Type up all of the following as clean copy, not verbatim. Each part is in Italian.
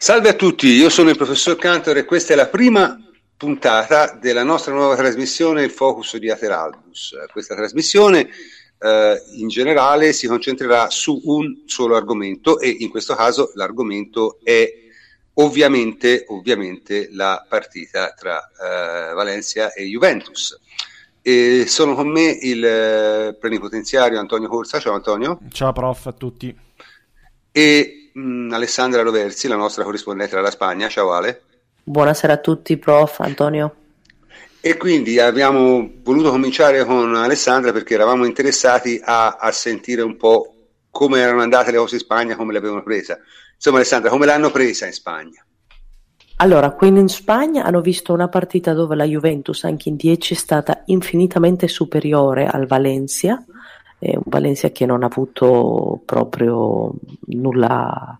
Salve a tutti, io sono il professor Cantor e questa è la prima puntata della nostra nuova trasmissione Il Focus di Ateralbus. Questa trasmissione in generale si concentrerà su un solo argomento e in questo caso l'argomento è ovviamente la partita tra Valencia e Juventus. E sono con me il plenipotenziario Antonio Corsa. Ciao Antonio. Ciao prof, a tutti. E Alessandra Roversi, la nostra corrispondente dalla Spagna. Ciao Ale. Buonasera a tutti, prof. Antonio. E quindi abbiamo voluto cominciare con Alessandra perché eravamo interessati a sentire un po' come erano andate le cose in Spagna, come le avevano presa. Insomma Alessandra, come l'hanno presa in Spagna? Allora, qui in Spagna hanno visto una partita dove la Juventus anche in 10 è stata infinitamente superiore al Valencia. Un Valencia che non ha avuto proprio nulla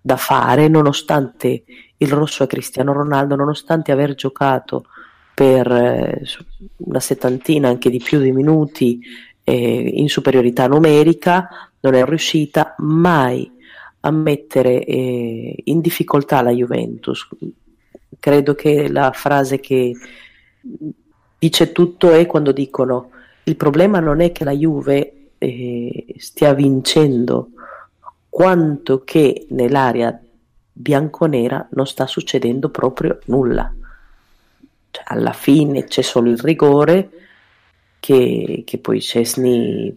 da fare, nonostante il rosso a Cristiano Ronaldo, nonostante aver giocato per una settantina anche di più di minuti in superiorità numerica, non è riuscita mai a mettere in difficoltà la Juventus. Credo che la frase che dice tutto è quando dicono: il problema non è che la Juve stia vincendo, quanto che nell'area bianconera non sta succedendo proprio nulla. Cioè, alla fine c'è solo il rigore che poi Szczęsny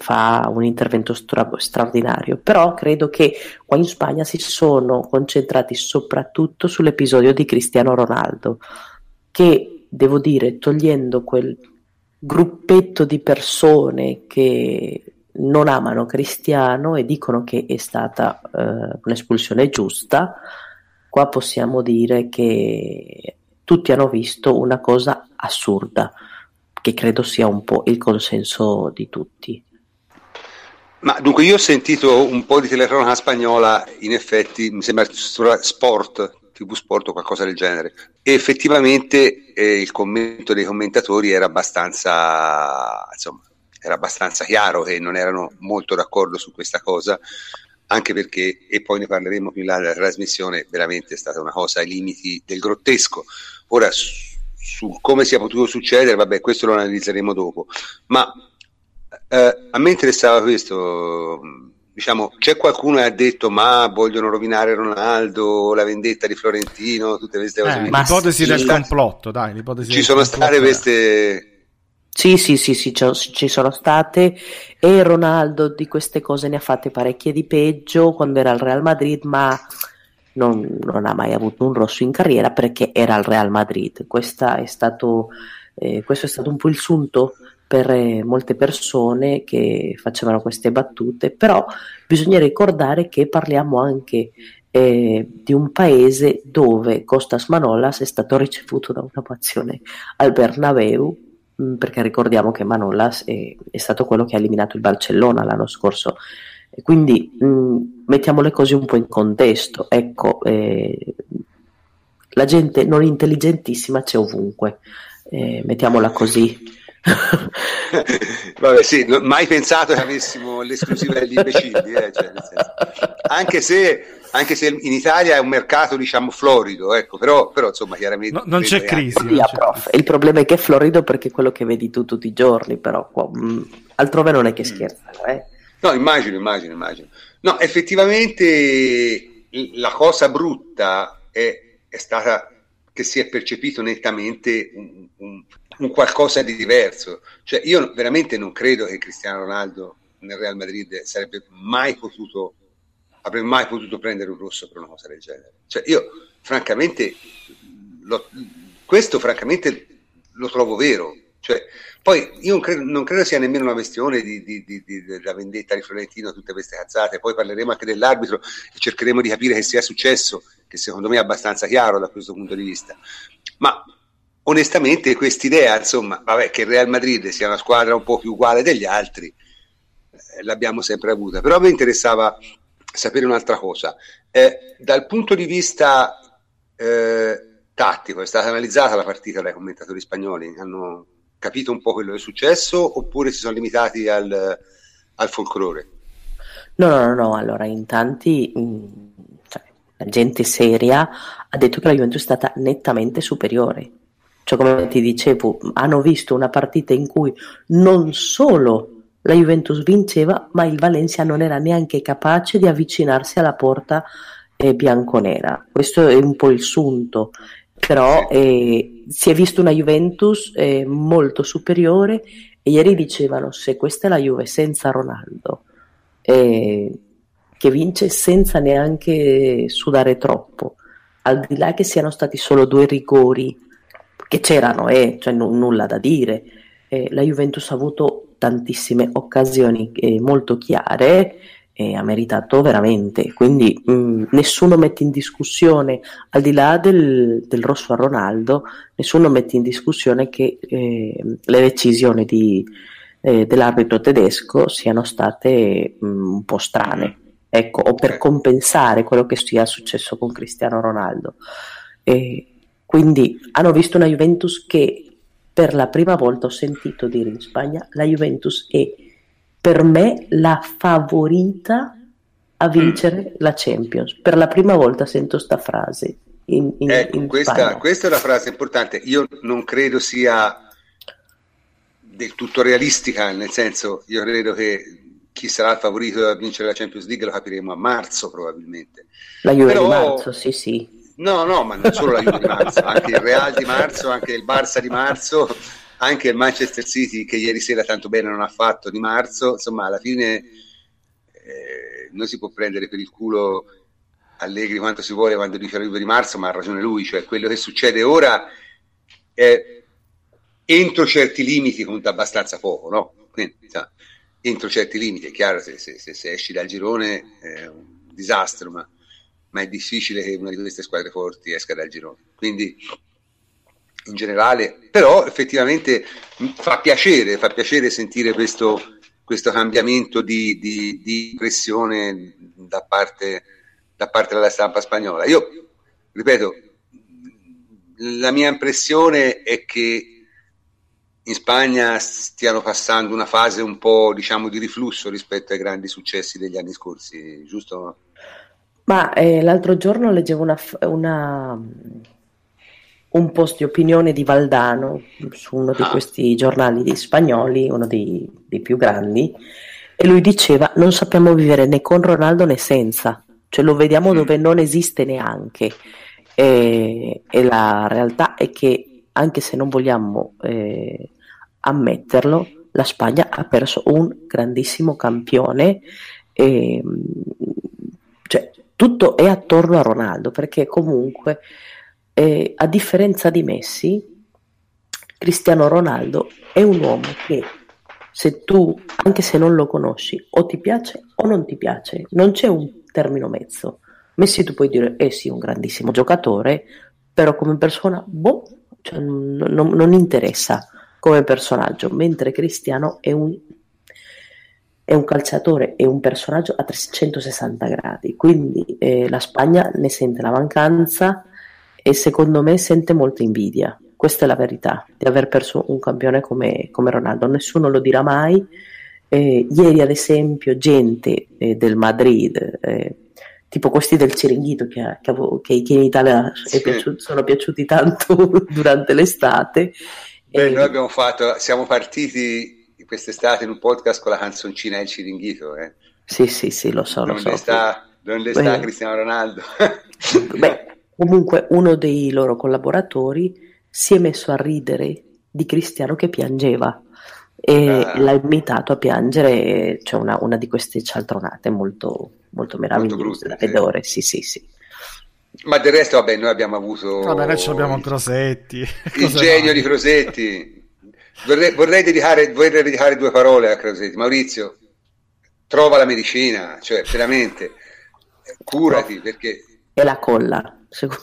fa un intervento straordinario, però credo che qua in Spagna si sono concentrati soprattutto sull'episodio di Cristiano Ronaldo, che devo dire, togliendo quel gruppetto di persone che non amano Cristiano e dicono che è stata un'espulsione giusta, qua possiamo dire che tutti hanno visto una cosa assurda, che credo sia un po' il consenso di tutti. Ma dunque, io ho sentito un po' di telecronaca spagnola, in effetti mi sembra Sport, TV Sport o qualcosa del genere, e effettivamente il commento dei commentatori era abbastanza chiaro che non erano molto d'accordo su questa cosa, anche perché, e poi ne parleremo più in là nella trasmissione, veramente è stata una cosa ai limiti del grottesco. Ora, su come sia potuto succedere, vabbè, questo lo analizzeremo dopo, ma a me interessava questo. Diciamo, c'è qualcuno che ha detto: ma vogliono rovinare Ronaldo, la vendetta di Florentino, tutte queste cose. L'ipotesi del complotto, dai. L'ipotesi ci sono state queste. Sì, ci sono state, e Ronaldo di queste cose ne ha fatte parecchie di peggio quando era al Real Madrid, ma non ha mai avuto un rosso in carriera perché era al Real Madrid. Questo è stato un po' il sunto per molte persone che facevano queste battute, però bisogna ricordare che parliamo anche di un paese dove Costas Manolas è stato ricevuto da un'ovazione al Bernabeu, perché ricordiamo che Manolas è stato quello che ha eliminato il Barcellona l'anno scorso, e quindi mettiamo le cose un po' in contesto. Ecco, la gente non intelligentissima c'è ovunque, mettiamola così. Vabbè, sì, mai pensato che avessimo l'esclusiva degli imbecilli, cioè, nel senso. Anche se in Italia è un mercato, diciamo, florido, ecco, però insomma chiaramente non c'è crisi, il problema è che è florido perché è quello che vedi tu tutti i giorni, però qua, altrove non è che scherzano, No, immagino. No, effettivamente la cosa brutta è stata che si è percepito nettamente un qualcosa di diverso. Cioè, io veramente non credo che Cristiano Ronaldo nel Real Madrid avrebbe mai potuto prendere un rosso per una cosa del genere. Cioè, io francamente lo trovo vero. Cioè, poi io non credo sia nemmeno una questione della vendetta di Florentino, tutte queste cazzate. Poi parleremo anche dell'arbitro e cercheremo di capire che sia successo, che secondo me è abbastanza chiaro da questo punto di vista. Ma onestamente quest'idea, insomma, vabbè, che il Real Madrid sia una squadra un po' più uguale degli altri, l'abbiamo sempre avuta. Però a me interessava sapere un'altra cosa. Dal punto di vista tattico, è stata analizzata la partita dai commentatori spagnoli? Hanno capito un po' quello che è successo oppure si sono limitati al folklore? No, allora in tanti gente seria ha detto che la Juventus è stata nettamente superiore. Cioè, come ti dicevo, hanno visto una partita in cui non solo la Juventus vinceva, ma il Valencia non era neanche capace di avvicinarsi alla porta bianconera. Questo è un po' il sunto, però si è visto una Juventus molto superiore, e ieri dicevano: se questa è la Juve senza Ronaldo, che vince senza neanche sudare troppo, al di là che siano stati solo due rigori che c'erano, cioè nulla da dire, la Juventus ha avuto tantissime occasioni molto chiare e ha meritato veramente, quindi nessuno mette in discussione, al di là del rosso a Ronaldo, nessuno mette in discussione che le decisioni dell'arbitro tedesco siano state un po' strane, ecco, o per compensare quello che sia successo con Cristiano Ronaldo. Quindi hanno visto una Juventus che, per la prima volta ho sentito dire in Spagna, la Juventus è per me la favorita a vincere la Champions. Per la prima volta sento sta frase in Spagna. Questa è una frase importante. Io non credo sia del tutto realistica, nel senso, io credo che chi sarà il favorito a vincere la Champions League lo capiremo a marzo probabilmente. La Juve di marzo, sì. No, ma non solo la Juve di marzo, anche il Real di marzo, anche il Barça di marzo, anche il Manchester City, che ieri sera tanto bene non ha fatto, di marzo. Insomma, alla fine non si può prendere per il culo Allegri quanto si vuole quando dice la Juve di marzo, ma ha ragione lui, cioè quello che succede ora è entro certi limiti conta abbastanza poco, no? Quindi, insomma, entro certi limiti, è chiaro, se esci dal girone è un disastro, ma è difficile che una di queste squadre forti esca dal girone, quindi in generale, però effettivamente fa piacere sentire questo cambiamento di pressione da parte della stampa spagnola. Io ripeto, la mia impressione è che in Spagna stiano passando una fase un po', diciamo, di riflusso rispetto ai grandi successi degli anni scorsi, giusto? Ma l'altro giorno leggevo un post di opinione di Valdano su uno di questi giornali spagnoli, uno dei più grandi, e lui diceva: non sappiamo vivere né con Ronaldo né senza, cioè lo vediamo dove non esiste neanche, e la realtà è che, anche se non vogliamo ammetterlo, la Spagna ha perso un grandissimo campione, cioè tutto è attorno a Ronaldo, perché comunque a differenza di Messi, Cristiano Ronaldo è un uomo che, se tu, anche se non lo conosci, o ti piace o non ti piace, non c'è un termine mezzo. Messi tu puoi dire: sì, un grandissimo giocatore, però come persona cioè, non interessa come personaggio, mentre Cristiano è un calciatore, è un personaggio a 360 gradi, quindi la Spagna ne sente la mancanza e secondo me sente molta invidia. Questa è la verità, di aver perso un campione come Ronaldo. Nessuno lo dirà mai. Ieri ad esempio gente del Madrid, tipo questi del Ciringhito che in Italia sì, sono piaciuti tanto durante l'estate. Beh, noi siamo partiti quest'estate in un podcast con la canzoncina Il Ciringhito, Sì, lo so. Dove sta Cristiano Ronaldo? Beh, comunque uno dei loro collaboratori si è messo a ridere di Cristiano che piangeva e l'ha imitato a piangere, cioè una di queste cialtronate molto, molto meravigliose, molto brutte, da vedere, sì. Ma del resto, noi abbiamo avuto... adesso abbiamo Crosetti. Il genio di Crosetti. Vorrei dedicare due parole a Crosetti. Maurizio, trova la medicina, cioè veramente curati, perché è la colla, sicuro.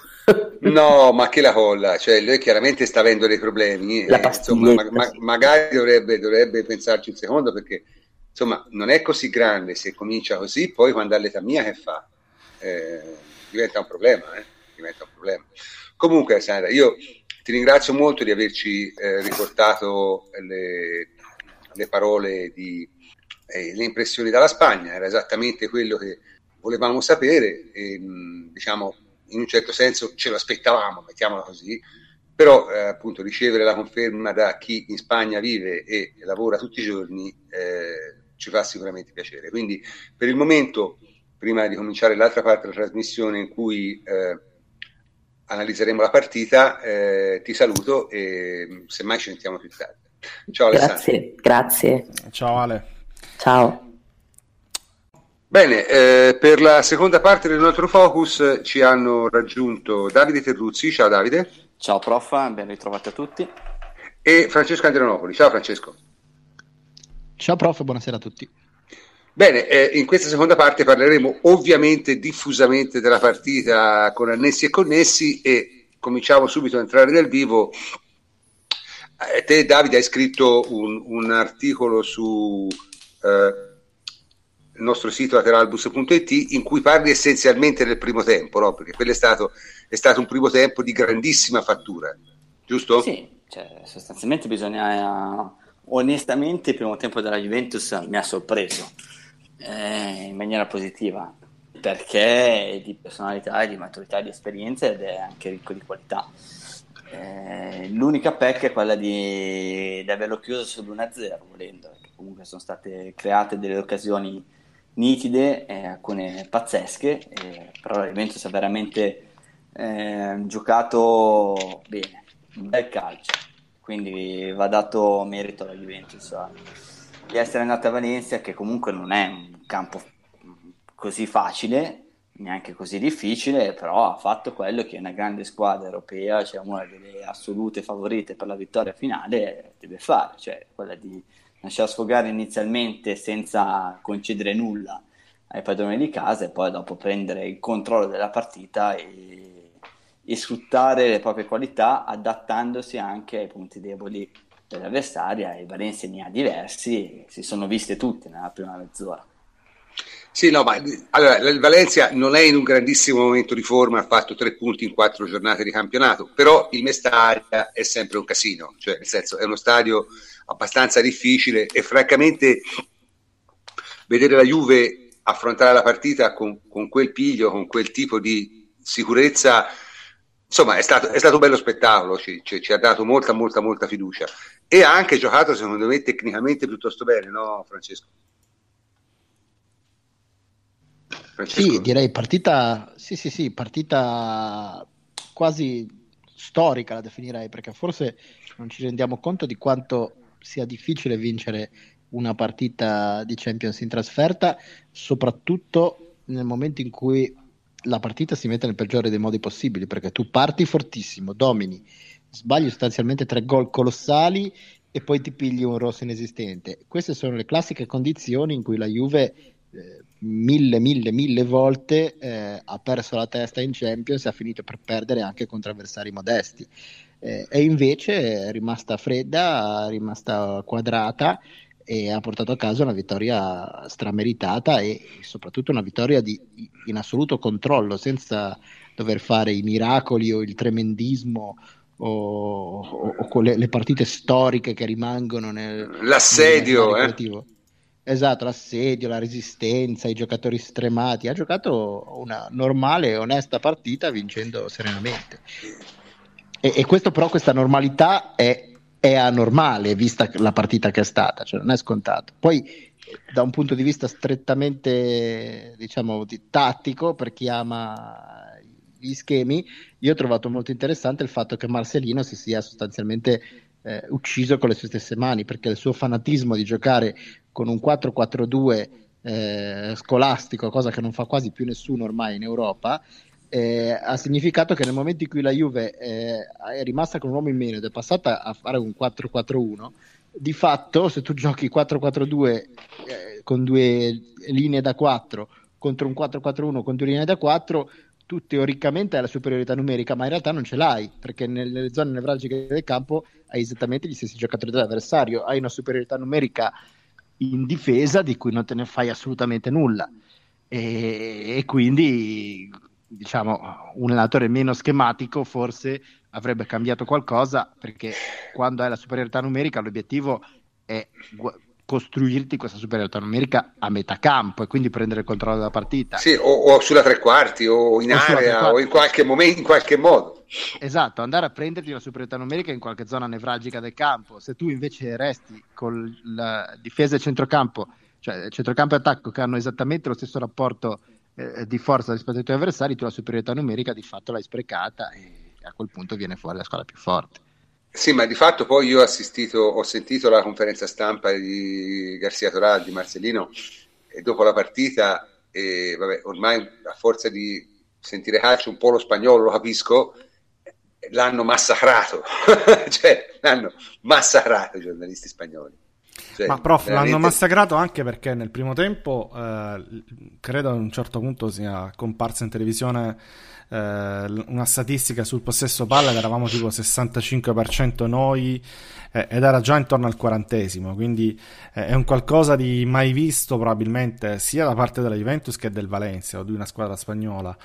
No, ma che la colla, cioè lui chiaramente sta avendo dei problemi, insomma, magari dovrebbe pensarci un secondo, perché insomma non è così grande, se comincia così poi quando ha l'età mia che fa? Diventa un problema. Comunque Sandra, io ti ringrazio molto di averci riportato le parole le impressioni dalla Spagna. Era esattamente quello che volevamo sapere, e, diciamo, in un certo senso ce lo aspettavamo, mettiamola così, però appunto ricevere la conferma da chi in Spagna vive e lavora tutti i giorni ci fa sicuramente piacere. Quindi per il momento, prima di cominciare l'altra parte della trasmissione in cui analizzeremo la partita, ti saluto e semmai ci sentiamo più tardi. Ciao Alessandro. Grazie. Ciao Ale. Ciao. Bene, per la seconda parte del nostro focus ci hanno raggiunto Davide Terruzzi. Ciao Davide. Ciao prof, ben ritrovati a tutti. E Francesco Andreanopoli. Ciao Francesco. Ciao prof, buonasera a tutti. Bene, in questa seconda parte parleremo ovviamente diffusamente della partita con annessi e connessi, e cominciamo subito a entrare nel vivo. Te Davide hai scritto un articolo su il nostro sito lateralbus.it in cui parli essenzialmente del primo tempo, no? Perché quello è stato un primo tempo di grandissima fattura, giusto? Sì, cioè, sostanzialmente bisogna, onestamente il primo tempo della Juventus mi ha sorpreso in maniera positiva, perché è di personalità, è di maturità, è di esperienza ed è anche ricco di qualità. L'unica pecca è quella di averlo chiuso sull'1-0 volendo, perché comunque sono state create delle occasioni nitide, alcune pazzesche, però la Juventus ha veramente giocato bene, un bel calcio, quindi va dato merito alla Juventus di essere andata a Valencia, che comunque non è un campo così facile, neanche così difficile, però ha fatto quello che una grande squadra europea, cioè una delle assolute favorite per la vittoria finale, deve fare, cioè quella di lasciar sfogare inizialmente senza concedere nulla ai padroni di casa e poi dopo prendere il controllo della partita e sfruttare le proprie qualità adattandosi anche ai punti deboli dell'avversaria, e Valencia ne ha diversi, si sono viste tutte nella prima mezz'ora. Sì, no, ma allora il Valencia non è in un grandissimo momento di forma, ha fatto 3 punti in 4 giornate di campionato, però il Mestalla è sempre un casino, cioè nel senso è uno stadio abbastanza difficile e francamente vedere la Juve affrontare la partita con quel piglio, con quel tipo di sicurezza, insomma è stato un bello spettacolo, ci ha dato molta fiducia, e ha anche giocato secondo me tecnicamente piuttosto bene, no Francesco? Sì, direi partita quasi storica la definirei, perché forse non ci rendiamo conto di quanto sia difficile vincere una partita di Champions in trasferta, soprattutto nel momento in cui la partita si mette nel peggiore dei modi possibili, perché tu parti fortissimo, domini, sbagli sostanzialmente 3 gol colossali e poi ti pigli un rosso inesistente. Queste sono le classiche condizioni in cui la Juve mille volte ha perso la testa in Champions e ha finito per perdere anche contro avversari modesti, e invece è rimasta fredda, è rimasta quadrata e ha portato a casa una vittoria strameritata e soprattutto una vittoria in assoluto controllo, senza dover fare i miracoli o il tremendismo o con le partite storiche che rimangono l'assedio Esatto, l'assedio, la resistenza, i giocatori stremati. Ha giocato una normale e onesta partita vincendo serenamente, e questo però, questa normalità è anormale vista la partita che è stata, cioè non è scontato. Poi da un punto di vista strettamente, diciamo, di tattico, per chi ama gli schemi, io ho trovato molto interessante il fatto che Marcelino si sia sostanzialmente ucciso con le sue stesse mani, perché il suo fanatismo di giocare con un 4-4-2 scolastico, cosa che non fa quasi più nessuno ormai in Europa, ha significato che nel momento in cui la Juve è rimasta con un uomo in meno ed è passata a fare un 4-4-1, di fatto se tu giochi 4-4-2 con 2 linee da 4 contro un 4-4-1 con 2 linee da 4, tu teoricamente hai la superiorità numerica, ma in realtà non ce l'hai, perché nelle zone nevralgiche del campo hai esattamente gli stessi giocatori dell'avversario, hai una superiorità numerica in difesa di cui non te ne fai assolutamente nulla, e quindi, diciamo, un allenatore meno schematico forse avrebbe cambiato qualcosa, perché quando hai la superiorità numerica l'obiettivo è costruirti questa superiorità numerica a metà campo e quindi prendere il controllo della partita, sì, o sulla tre quarti o in area o in qualche momento, in qualche modo, esatto, andare a prenderti la superiorità numerica in qualche zona nevralgica del campo. Se tu invece resti con la difesa e centrocampo, cioè centrocampo e attacco che hanno esattamente lo stesso rapporto di forza rispetto ai tuoi avversari, tu la superiorità numerica di fatto l'hai sprecata e a quel punto viene fuori la squadra più forte. Sì, ma di fatto poi io ho sentito la conferenza stampa di Garcia Toral, di Marcelino, e dopo la partita, e vabbè, ormai a forza di sentire calcio un po' lo spagnolo lo capisco, l'hanno massacrato, cioè l'hanno massacrato i giornalisti spagnoli. Cioè, ma prof, veramente... l'hanno massacrato anche perché nel primo tempo, credo a un certo punto sia comparsa in televisione una statistica sul possesso palla che eravamo tipo 65% noi, ed era già intorno al 40°, quindi è un qualcosa di mai visto probabilmente sia da parte della Juventus che del Valencia o di una squadra spagnola,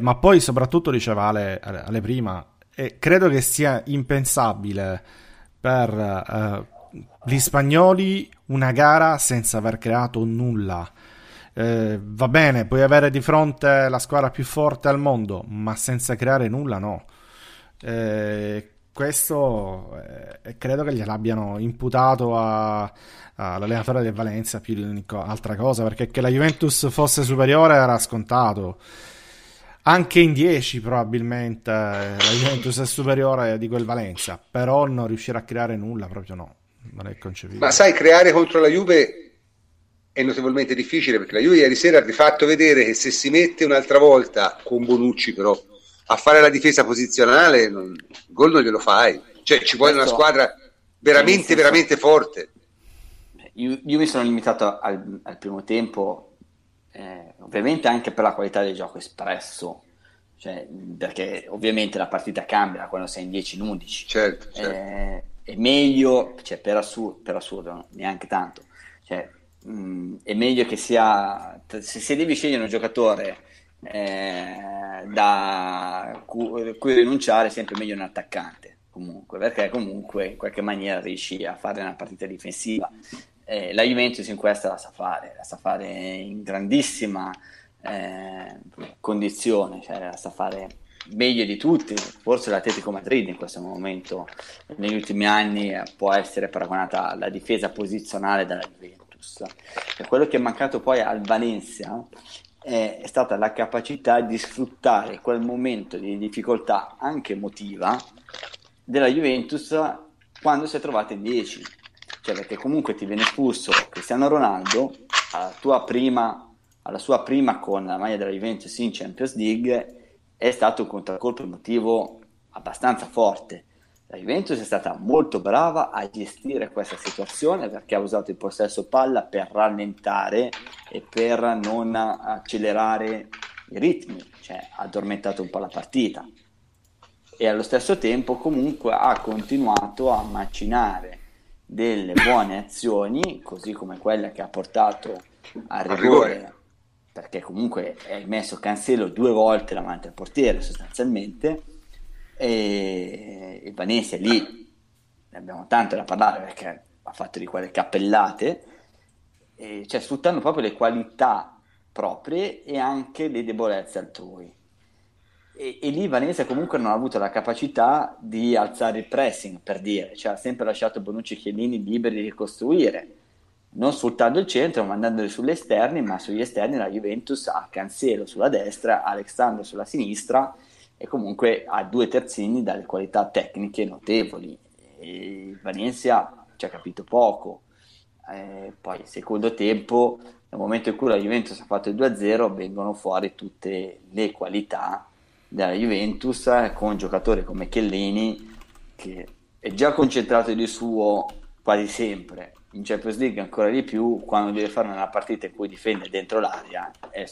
ma poi soprattutto diceva Ale prima, credo che sia impensabile per gli spagnoli una gara senza aver creato nulla. Va bene, puoi avere di fronte la squadra più forte al mondo, ma senza creare nulla no. Questo credo che gliel'abbiano imputato all'allenatore del Valencia più di ogni altra cosa, perché che la Juventus fosse superiore era scontato. Anche in 10 probabilmente la Juventus è superiore di quel Valencia, però non riuscire a creare nulla proprio no. Non è concepibile. Ma sai, creare contro la Juve è notevolmente difficile, perché la Juve ieri sera ha fatto vedere che se si mette un'altra volta con Bonucci però a fare la difesa posizionale il gol non glielo fai, cioè ci vuole una squadra veramente veramente forte. Io mi sono limitato al primo tempo, ovviamente anche per la qualità del gioco espresso, cioè, perché ovviamente la partita cambia quando sei in 10 in 11, certo. È meglio, cioè per assurdo no? Neanche tanto, cioè, è meglio che sia, se devi scegliere un giocatore da cui rinunciare, è sempre meglio un attaccante comunque, perché comunque in qualche maniera riesci a fare una partita difensiva. La Juventus in questa la sa fare in grandissima condizione, cioè la sa fare meglio di tutti, forse l'Atletico Madrid in questo momento, negli ultimi anni, può essere paragonata alla difesa posizionale della Juventus. E quello che è mancato poi al Valencia è stata la capacità di sfruttare quel momento di difficoltà anche emotiva della Juventus quando si è trovata in 10, cioè perché comunque ti viene espulso Cristiano Ronaldo alla sua prima con la maglia della Juventus in Champions League. È stato un contraccolpo emotivo abbastanza forte. La Juventus è stata molto brava a gestire questa situazione, perché ha usato il possesso palla per rallentare e per non accelerare i ritmi, cioè ha addormentato un po' la partita, e allo stesso tempo comunque ha continuato a macinare delle buone azioni, così come quella che ha portato al rigore, perché comunque hai messo Cancelo 2 volte davanti al portiere sostanzialmente, e il Valencia lì ne abbiamo tanto da parlare, perché ha fatto di quelle cappellate, e cioè sfruttando proprio le qualità proprie e anche le debolezze altrui, e lì Valencia comunque non ha avuto la capacità di alzare il pressing, per dire, cioè ha sempre lasciato Bonucci e Chiellini liberi di costruire, non sfruttando il centro, mandandoli sugli esterni, ma sugli esterni la Juventus ha Cancelo sulla destra, Alessandro sulla sinistra, e comunque ha 2 terzini dalle qualità tecniche notevoli, e Valencia ci ha capito poco. Poi il secondo tempo, nel momento in cui la Juventus ha fatto il 2-0, vengono fuori tutte le qualità della Juventus, con giocatori come Chiellini, che è già concentrato di suo quasi sempre, in Champions League ancora di più, quando deve fare una partita in cui difende dentro l'area è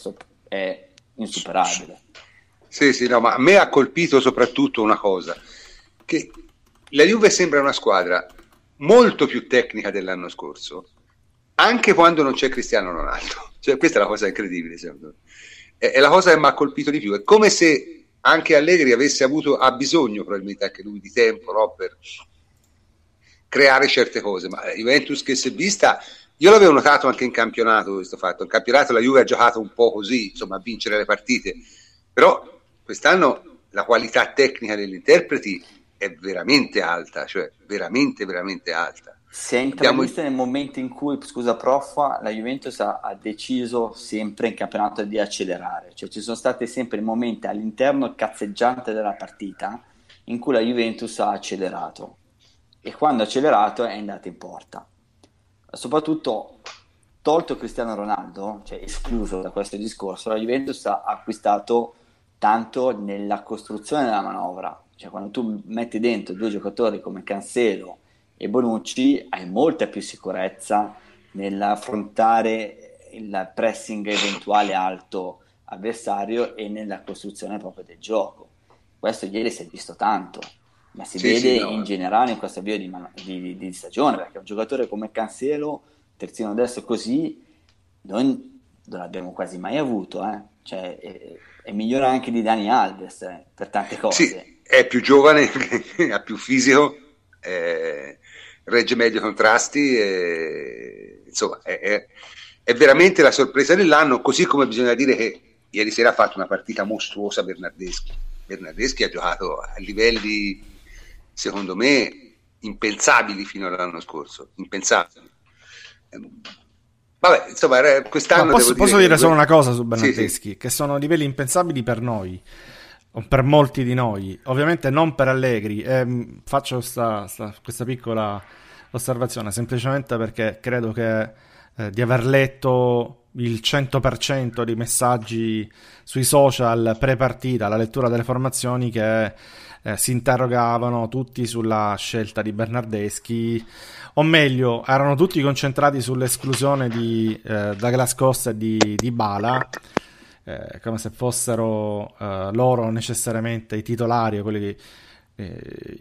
insuperabile. Sì, no, ma a me ha colpito soprattutto una cosa, che la Juve sembra una squadra molto più tecnica dell'anno scorso, anche quando non c'è Cristiano Ronaldo, cioè questa è la cosa incredibile secondo me, è la cosa che mi ha colpito di più, è come se anche Allegri ha bisogno probabilmente anche lui di tempo, no, per creare certe cose, ma la Juventus che si è vista Io l'avevo notato anche in campionato questo fatto, in campionato la Juve ha giocato un po' così, insomma, a vincere le partite, però quest'anno la qualità tecnica degli interpreti è veramente alta, cioè veramente veramente alta. Si è intervenuto nel momento in cui, scusa prof, la Juventus ha deciso sempre in campionato di accelerare, cioè ci sono stati sempre momenti all'interno cazzeggiante della partita in cui la Juventus ha accelerato e quando ha accelerato è andata in porta, soprattutto tolto Cristiano Ronaldo, cioè escluso da questo discorso, la Juventus ha acquistato tanto nella costruzione della manovra, cioè quando tu metti dentro due giocatori come Cancelo e Bonucci hai molta più sicurezza nell'affrontare il pressing eventuale alto avversario e nella costruzione proprio del gioco. Questo ieri si è visto tanto, ma si vede in generale in questo avvio di stagione, perché un giocatore come Cancelo, terzino destro così, non l'abbiamo quasi mai avuto, cioè, è migliore anche di Dani Alves per tante cose. Sì, è più giovane, ha più fisico, regge meglio i contrasti, insomma è veramente la sorpresa dell'anno, così come bisogna dire che ieri sera ha fatto una partita mostruosa Bernardeschi ha giocato a livelli secondo me impensabili fino all'anno scorso, impensabili. Vabbè, insomma, quest'anno posso dire solo una cosa su Bernardeschi, sì. Che sono livelli impensabili per noi, per molti di noi, ovviamente non per Allegri. Faccio questa piccola osservazione semplicemente perché credo che di aver letto il 100% dei messaggi sui social pre-partita, la lettura delle formazioni che si interrogavano tutti sulla scelta di Bernardeschi, o meglio erano tutti concentrati sull'esclusione di Douglas Costa e di Dybala, come se fossero loro necessariamente i titolari o quelli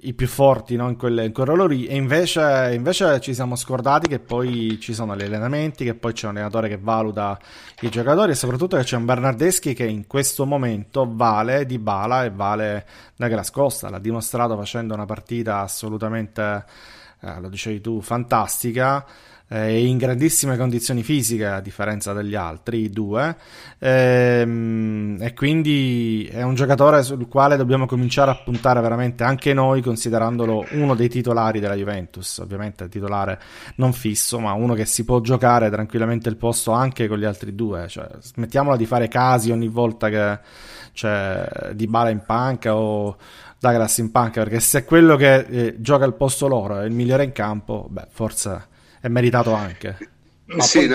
i più forti, no? in quel ruolo lì, e invece ci siamo scordati che poi ci sono gli allenamenti, che poi c'è un allenatore che valuta i giocatori e soprattutto che c'è un Bernardeschi che in questo momento vale Dybala e vale Douglas Costa. L'ha dimostrato facendo una partita assolutamente, lo dicevi tu, fantastica, in grandissime condizioni fisiche a differenza degli altri due, e quindi è un giocatore sul quale dobbiamo cominciare a puntare veramente anche noi, considerandolo uno dei titolari della Juventus, ovviamente titolare non fisso, ma uno che si può giocare tranquillamente il posto anche con gli altri due, cioè smettiamola di fare casi ogni volta che c'è Dybala in panca o Douglas in panca, perché se quello che gioca al posto loro è il migliore in campo, forse è meritato anche. Ma sì,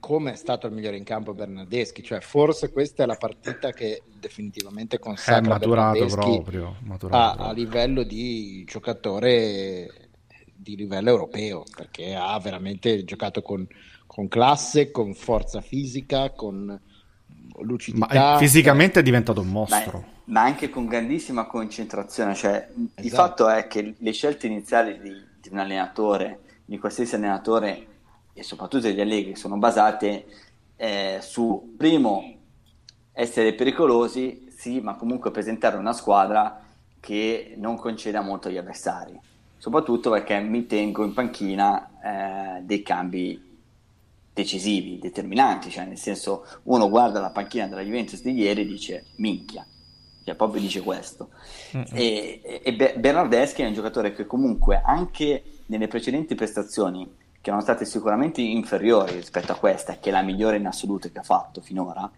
come è stato il migliore in campo Bernardeschi, cioè forse questa è la partita che definitivamente consacra Bernardeschi maturato proprio. A livello di giocatore di livello europeo, perché ha veramente giocato con classe, con forza fisica, con lucidità, ma fisicamente è diventato un mostro, ma anche con grandissima concentrazione, cioè esatto. Il fatto è che le scelte iniziali di un allenatore, di qualsiasi allenatore e soprattutto degli Allegri, sono basate su, primo, essere pericolosi, sì, ma comunque presentare una squadra che non conceda molto agli avversari, soprattutto perché mi tengo in panchina dei cambi decisivi, determinanti, cioè nel senso, uno guarda la panchina della Juventus di ieri e dice minchia, cioè proprio dice questo. E Bernardeschi è un giocatore che comunque anche nelle precedenti prestazioni, che erano state sicuramente inferiori rispetto a questa, che è la migliore in assoluto che ha fatto finora,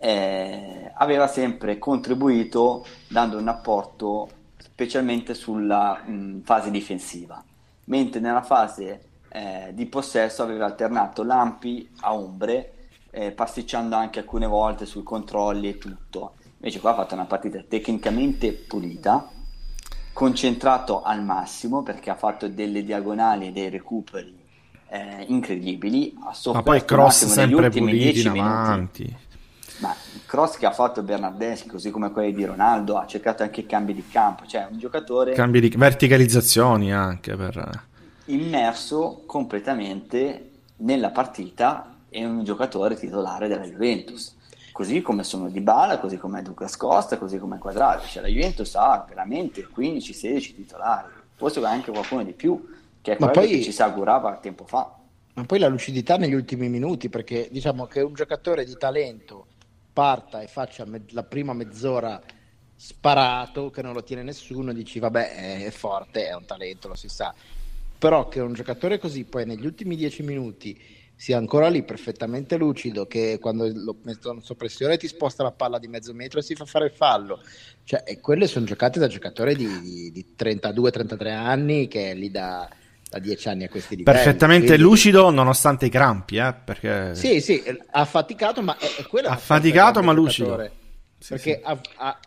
aveva sempre contribuito dando un apporto specialmente sulla fase difensiva, mentre nella fase di possesso aveva alternato lampi a ombre, pasticciando anche alcune volte sui controlli e tutto. Invece qua ha fatto una partita tecnicamente pulita, concentrato al massimo, perché ha fatto delle diagonali e dei recuperi incredibili, ma poi cross sempre puliti in avanti, ma il cross che ha fatto Bernardeschi, così come quelli di Ronaldo, ha cercato anche cambi di campo, cioè un giocatore, cambi di verticalizzazioni anche, per immerso completamente nella partita, è un giocatore titolare della Juventus, così come sono Dybala, così come Douglas Costa, così come Quadrado. Cioè la Juventus ha veramente 15-16 titolari, forse anche qualcuno di più, che è quello che ci si augurava tempo fa. Ma poi la lucidità negli ultimi minuti, perché diciamo che un giocatore di talento parta e faccia la prima mezz'ora sparato, che non lo tiene nessuno, dici vabbè è forte, è un talento, lo si sa. Però che un giocatore così poi negli ultimi 10 minuti sia ancora lì perfettamente lucido, che quando lo mettono sopra pressione ti sposta la palla di mezzo metro e si fa fare il fallo, cioè, e quelle sono giocate da giocatore di 32-33 anni che è lì da 10 anni a questi livelli. Perfettamente quindi... lucido nonostante i crampi, perché sì, ha faticato, ma è quello, ha faticato ma lucido, perché sì.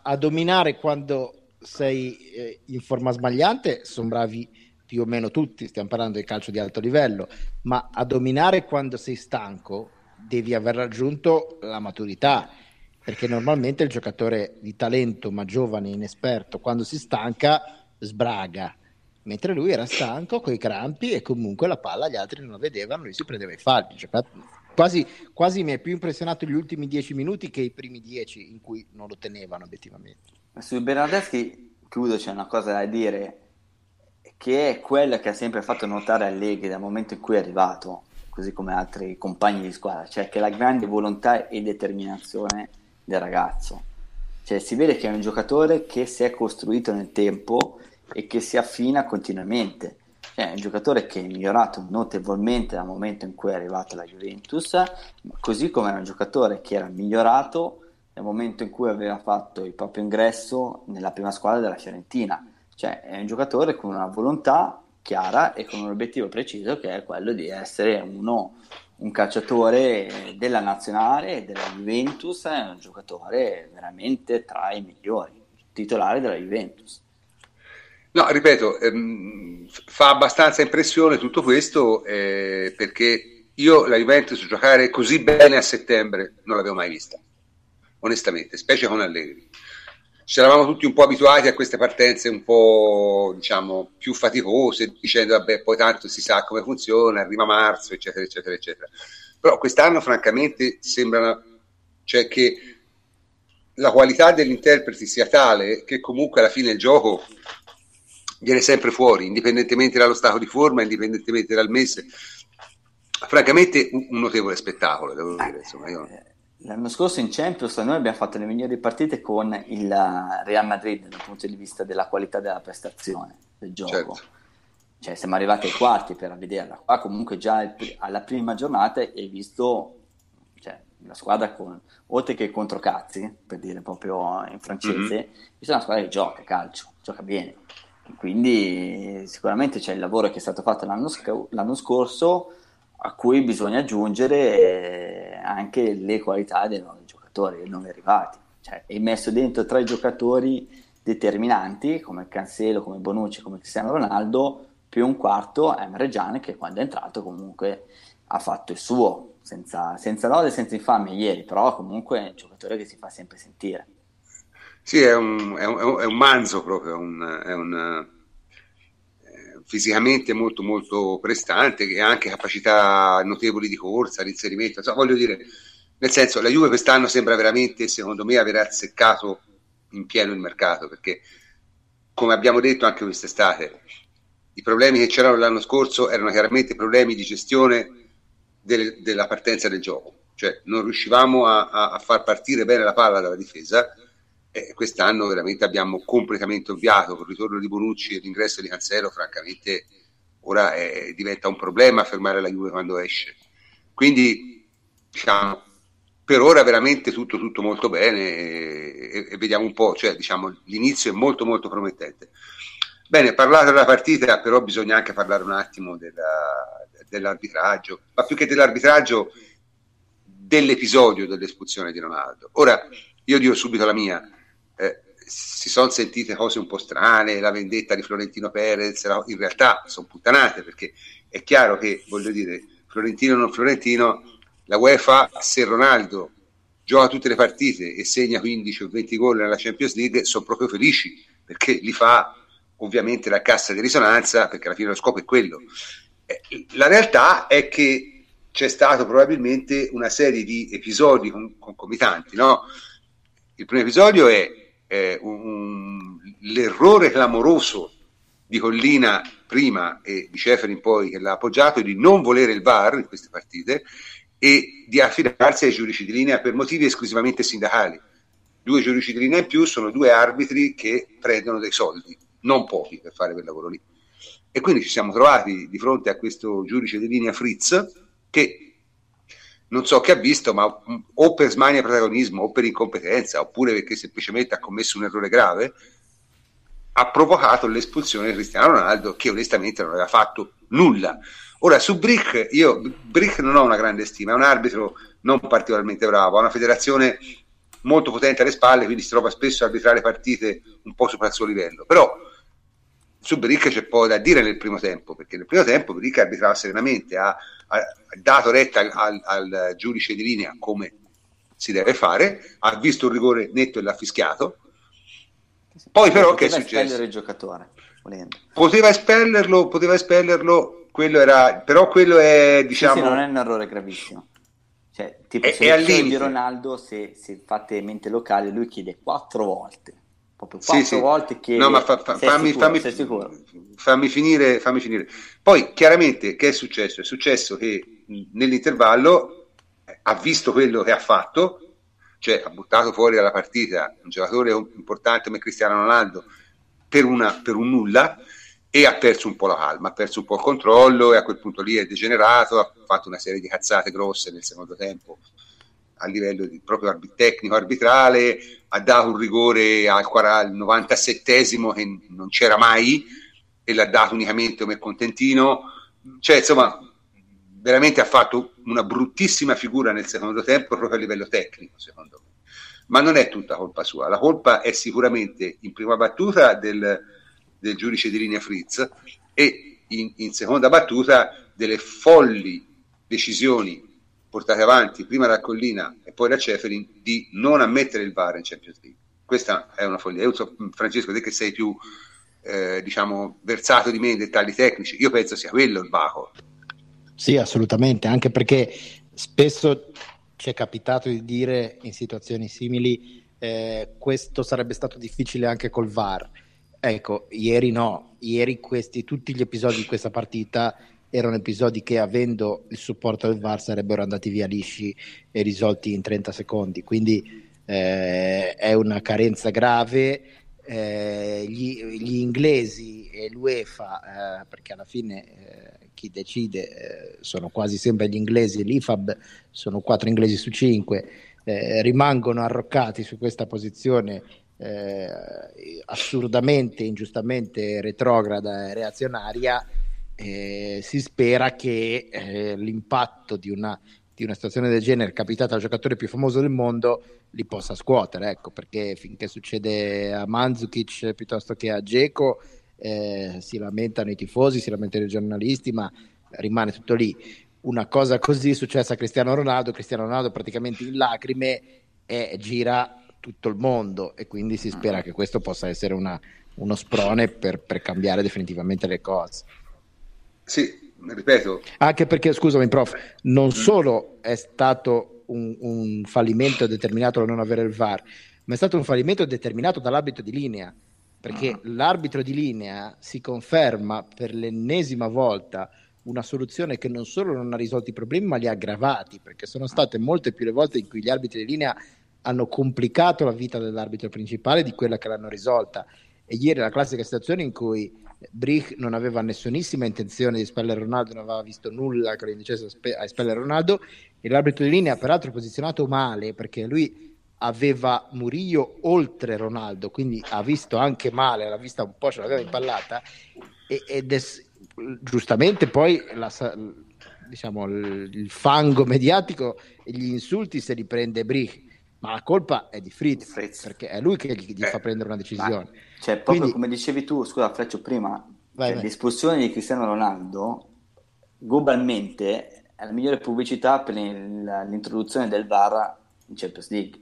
A dominare quando sei in forma sbagliante sono bravi più o meno tutti, stiamo parlando di calcio di alto livello, ma a dominare quando sei stanco devi aver raggiunto la maturità, perché normalmente il giocatore di talento ma giovane, inesperto, quando si stanca sbraga, mentre lui era stanco, coi crampi, e comunque la palla gli altri non la vedevano, lui si prendeva i falli. Quasi mi è più impressionato gli ultimi 10 minuti che i primi 10 in cui non lo tenevano obiettivamente. Sui Bernardeschi chiudo, c'è una cosa da dire, che è quella che ha sempre fatto notare Allegri dal momento in cui è arrivato, così come altri compagni di squadra, cioè che la grande volontà e determinazione del ragazzo, cioè si vede che è un giocatore che si è costruito nel tempo e che si affina continuamente, cioè, è un giocatore che è migliorato notevolmente dal momento in cui è arrivata la Juventus, così come era un giocatore che era migliorato dal momento in cui aveva fatto il proprio ingresso nella prima squadra della Fiorentina, cioè è un giocatore con una volontà chiara e con un obiettivo preciso, che è quello di essere un calciatore della nazionale, della Juventus, è un giocatore veramente tra i migliori, titolare della Juventus. No, ripeto, fa abbastanza impressione tutto questo, perché io la Juventus giocare così bene a settembre non l'avevo mai vista, onestamente, specie con Allegri. Ci eravamo tutti un po' abituati a queste partenze un po', diciamo, più faticose, dicendo vabbè, poi tanto si sa come funziona, arriva marzo, eccetera, eccetera, eccetera. Però quest'anno francamente sembra cioè che la qualità degli interpreti sia tale che comunque alla fine il gioco viene sempre fuori, indipendentemente dallo stato di forma, indipendentemente dal mese. Francamente un notevole spettacolo, devo dire. Insomma, l'anno scorso in Champions noi abbiamo fatto le migliori partite con il Real Madrid dal punto di vista della qualità della prestazione, del gioco. Certo. Cioè, siamo arrivati ai quarti per vederla. Qua comunque già alla prima giornata hai visto, cioè, la squadra con, oltre che contro cazzi, per dire proprio in francese, visto una squadra che gioca calcio, gioca bene. Quindi sicuramente c'è il lavoro che è stato fatto l'anno scorso, a cui bisogna aggiungere anche le qualità dei nuovi giocatori, dei nuovi arrivati. Cioè, hai messo dentro 3 giocatori determinanti come Cancelo, come Bonucci, come Cristiano Ronaldo, più un quarto Emre Can, che quando è entrato comunque ha fatto il suo, senza lode, senza infamia ieri, però comunque è un giocatore che si fa sempre sentire. Sì, è un manzo proprio, è fisicamente molto molto prestante, che ha anche capacità notevoli di corsa, di inserimento, insomma, voglio dire, nel senso, la Juve quest'anno sembra veramente, secondo me, aver azzeccato in pieno il mercato, perché come abbiamo detto anche quest'estate, i problemi che c'erano l'anno scorso erano chiaramente problemi di gestione della partenza del gioco, cioè non riuscivamo a far partire bene la palla dalla difesa. Quest'anno veramente abbiamo completamente ovviato, con il ritorno di Bonucci e l'ingresso di Cancelo, francamente ora diventa un problema fermare la Juve quando esce. Quindi diciamo, per ora veramente tutto molto bene, e vediamo un po', cioè diciamo l'inizio è molto molto promettente. Bene, parlato della partita, però bisogna anche parlare un attimo dell'arbitraggio, ma più che dell'arbitraggio, dell'episodio dell'espulsione di Ronaldo. Ora io dico subito la mia. Si sono sentite cose un po' strane, la vendetta di Florentino Perez, in realtà sono puttanate, perché è chiaro che, voglio dire, Florentino o non Florentino, la UEFA, se Ronaldo gioca tutte le partite e segna 15 o 20 gol nella Champions League, sono proprio felici, perché li fa ovviamente la cassa di risonanza, perché alla fine lo scopo è quello. La realtà è che c'è stato probabilmente una serie di episodi concomitanti, no? Il primo episodio è l'errore clamoroso di Collina prima e di Ceferin poi, che l'ha appoggiato, di non volere il VAR in queste partite e di affidarsi ai giudici di linea per motivi esclusivamente sindacali. Due giudici di linea in più sono due arbitri che prendono dei soldi, non pochi, per fare quel lavoro lì. E quindi ci siamo trovati di fronte a questo giudice di linea Fritz, che non so che ha visto, ma o per smania di protagonismo, o per incompetenza, oppure perché semplicemente ha commesso un errore grave, ha provocato l'espulsione di Cristiano Ronaldo, che onestamente non aveva fatto nulla. Ora, su Brych, Brych non ho una grande stima, è un arbitro non particolarmente bravo, ha una federazione molto potente alle spalle, quindi si trova spesso a arbitrare partite un po' sopra il suo livello. Però su Brych c'è poco da dire nel primo tempo, perché nel primo tempo Brych arbitrava serenamente, ha dato retta al giudice di linea come si deve fare, ha visto un rigore netto e l'ha fischiato. Poi però che è successo? Il giocatore, volendo. Poteva espellerlo, quello era, però quello è, diciamo, sì, non è un errore gravissimo. Cioè, tipo se di Ronaldo, se fate mente locale, lui chiede 4 volte. Proprio 4 volte che no, ma fammi finire. Poi chiaramente che è successo? È successo che nell'intervallo ha visto quello che ha fatto, cioè ha buttato fuori dalla partita un giocatore importante come Cristiano Ronaldo per un nulla, e ha perso un po' la calma, ha perso un po' il controllo, e a quel punto lì è degenerato, ha fatto una serie di cazzate grosse nel secondo tempo a livello di proprio tecnico-arbitrale, ha dato un rigore al 97esimo che non c'era mai e l'ha dato unicamente come contentino, cioè insomma veramente ha fatto una bruttissima figura nel secondo tempo proprio a livello tecnico, secondo me. Ma non è tutta colpa sua, la colpa è sicuramente in prima battuta del giudice di linea Fritz e in seconda battuta delle folli decisioni portate avanti prima da Collina e poi da Ceferin di non ammettere il VAR in Champions League. Questa è una follia. Io so, Francesco, te che sei più diciamo versato di me in dettagli tecnici, io penso sia quello il baco. Sì, assolutamente, anche perché spesso ci è capitato di dire in situazioni simili questo sarebbe stato difficile anche col VAR. Ecco, ieri tutti gli episodi di questa partita erano episodi che, avendo il supporto del VAR, sarebbero andati via lisci e risolti in 30 secondi, quindi è una carenza grave. Gli inglesi e l'UEFA, perché alla fine chi decide sono quasi sempre gli inglesi, e l'IFAB, sono 4 inglesi su 5, rimangono arroccati su questa posizione assurdamente, ingiustamente retrograda e reazionaria. Si spera che l'impatto di una situazione del genere capitata al giocatore più famoso del mondo li possa scuotere, ecco, perché finché succede a Mandzukic piuttosto che a Dzeko si lamentano i tifosi, si lamentano i giornalisti, ma rimane tutto lì. Una cosa così è successa a Cristiano Ronaldo praticamente in lacrime, e gira tutto il mondo, e quindi si spera che questo possa essere uno sprone per cambiare definitivamente le cose. Sì, ripeto. Anche perché, scusami prof, non solo è stato un fallimento determinato da non avere il VAR, ma è stato un fallimento determinato dall'arbitro di linea, perché l'arbitro di linea si conferma per l'ennesima volta una soluzione che non solo non ha risolto i problemi, ma li ha aggravati, perché sono state molte più le volte in cui gli arbitri di linea hanno complicato la vita dell'arbitro principale di quella che l'hanno risolta. E ieri la classica situazione in cui Brych non aveva nessunissima intenzione di espellere Ronaldo, non aveva visto nulla che lo indicesse a espellere Ronaldo, e l'arbitro di linea peraltro posizionato male, perché lui aveva Murillo oltre Ronaldo, quindi ha visto anche male, l'ha vista un po', ce l'aveva impallata, giustamente poi diciamo il fango mediatico e gli insulti se li prende Brych. Ma la colpa è di Fritz. Perché è lui che gli fa prendere una decisione. Cioè, proprio quindi, come dicevi tu, scusa Freccio prima, l'espulsione di Cristiano Ronaldo globalmente è la migliore pubblicità per l'introduzione del VAR in Champions League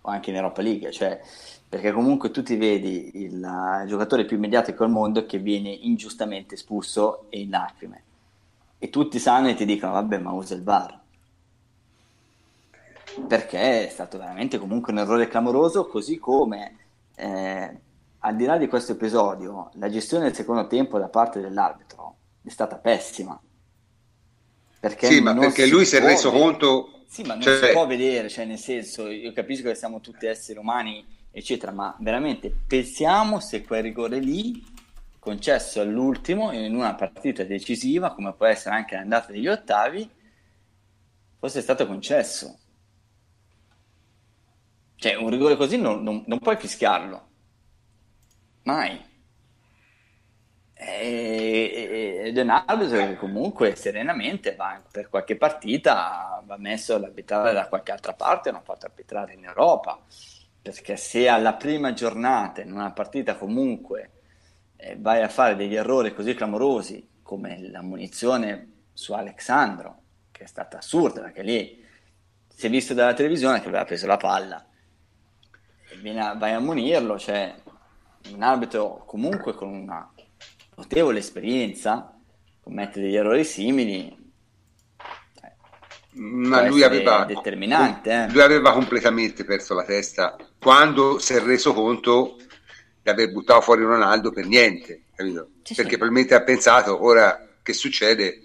o anche in Europa League, cioè, perché comunque tu ti vedi il giocatore più mediatico al mondo che viene ingiustamente espulso e in lacrime, e tutti sanno e ti dicono vabbè, ma usa il VAR, perché è stato veramente comunque un errore clamoroso, così come al di là di questo episodio, la gestione del secondo tempo da parte dell'arbitro è stata pessima. Perché sì, ma perché lui si è reso conto... Sì, ma non si può vedere, cioè nel senso, io capisco che siamo tutti esseri umani, eccetera, ma veramente pensiamo se quel rigore lì, concesso all'ultimo, in una partita decisiva, come può essere anche l'andata degli ottavi, fosse stato concesso. Cioè, un rigore così non puoi fischiarlo. Mai. Ed è un arbitro che comunque serenamente va per qualche partita, va messo ad arbitrare da qualche altra parte, non fatto arbitrare in Europa, perché se alla prima giornata in una partita comunque vai a fare degli errori così clamorosi come la munizione su Alessandro, che è stata assurda, perché lì si è visto dalla televisione che aveva preso la palla e vai a munirlo, cioè un arbitro comunque con una notevole esperienza commette degli errori simili, ma lui aveva determinante. Lui aveva completamente perso la testa quando si è reso conto di aver buttato fuori Ronaldo per niente, capito? Sì, perché sì. Probabilmente ha pensato, ora che succede?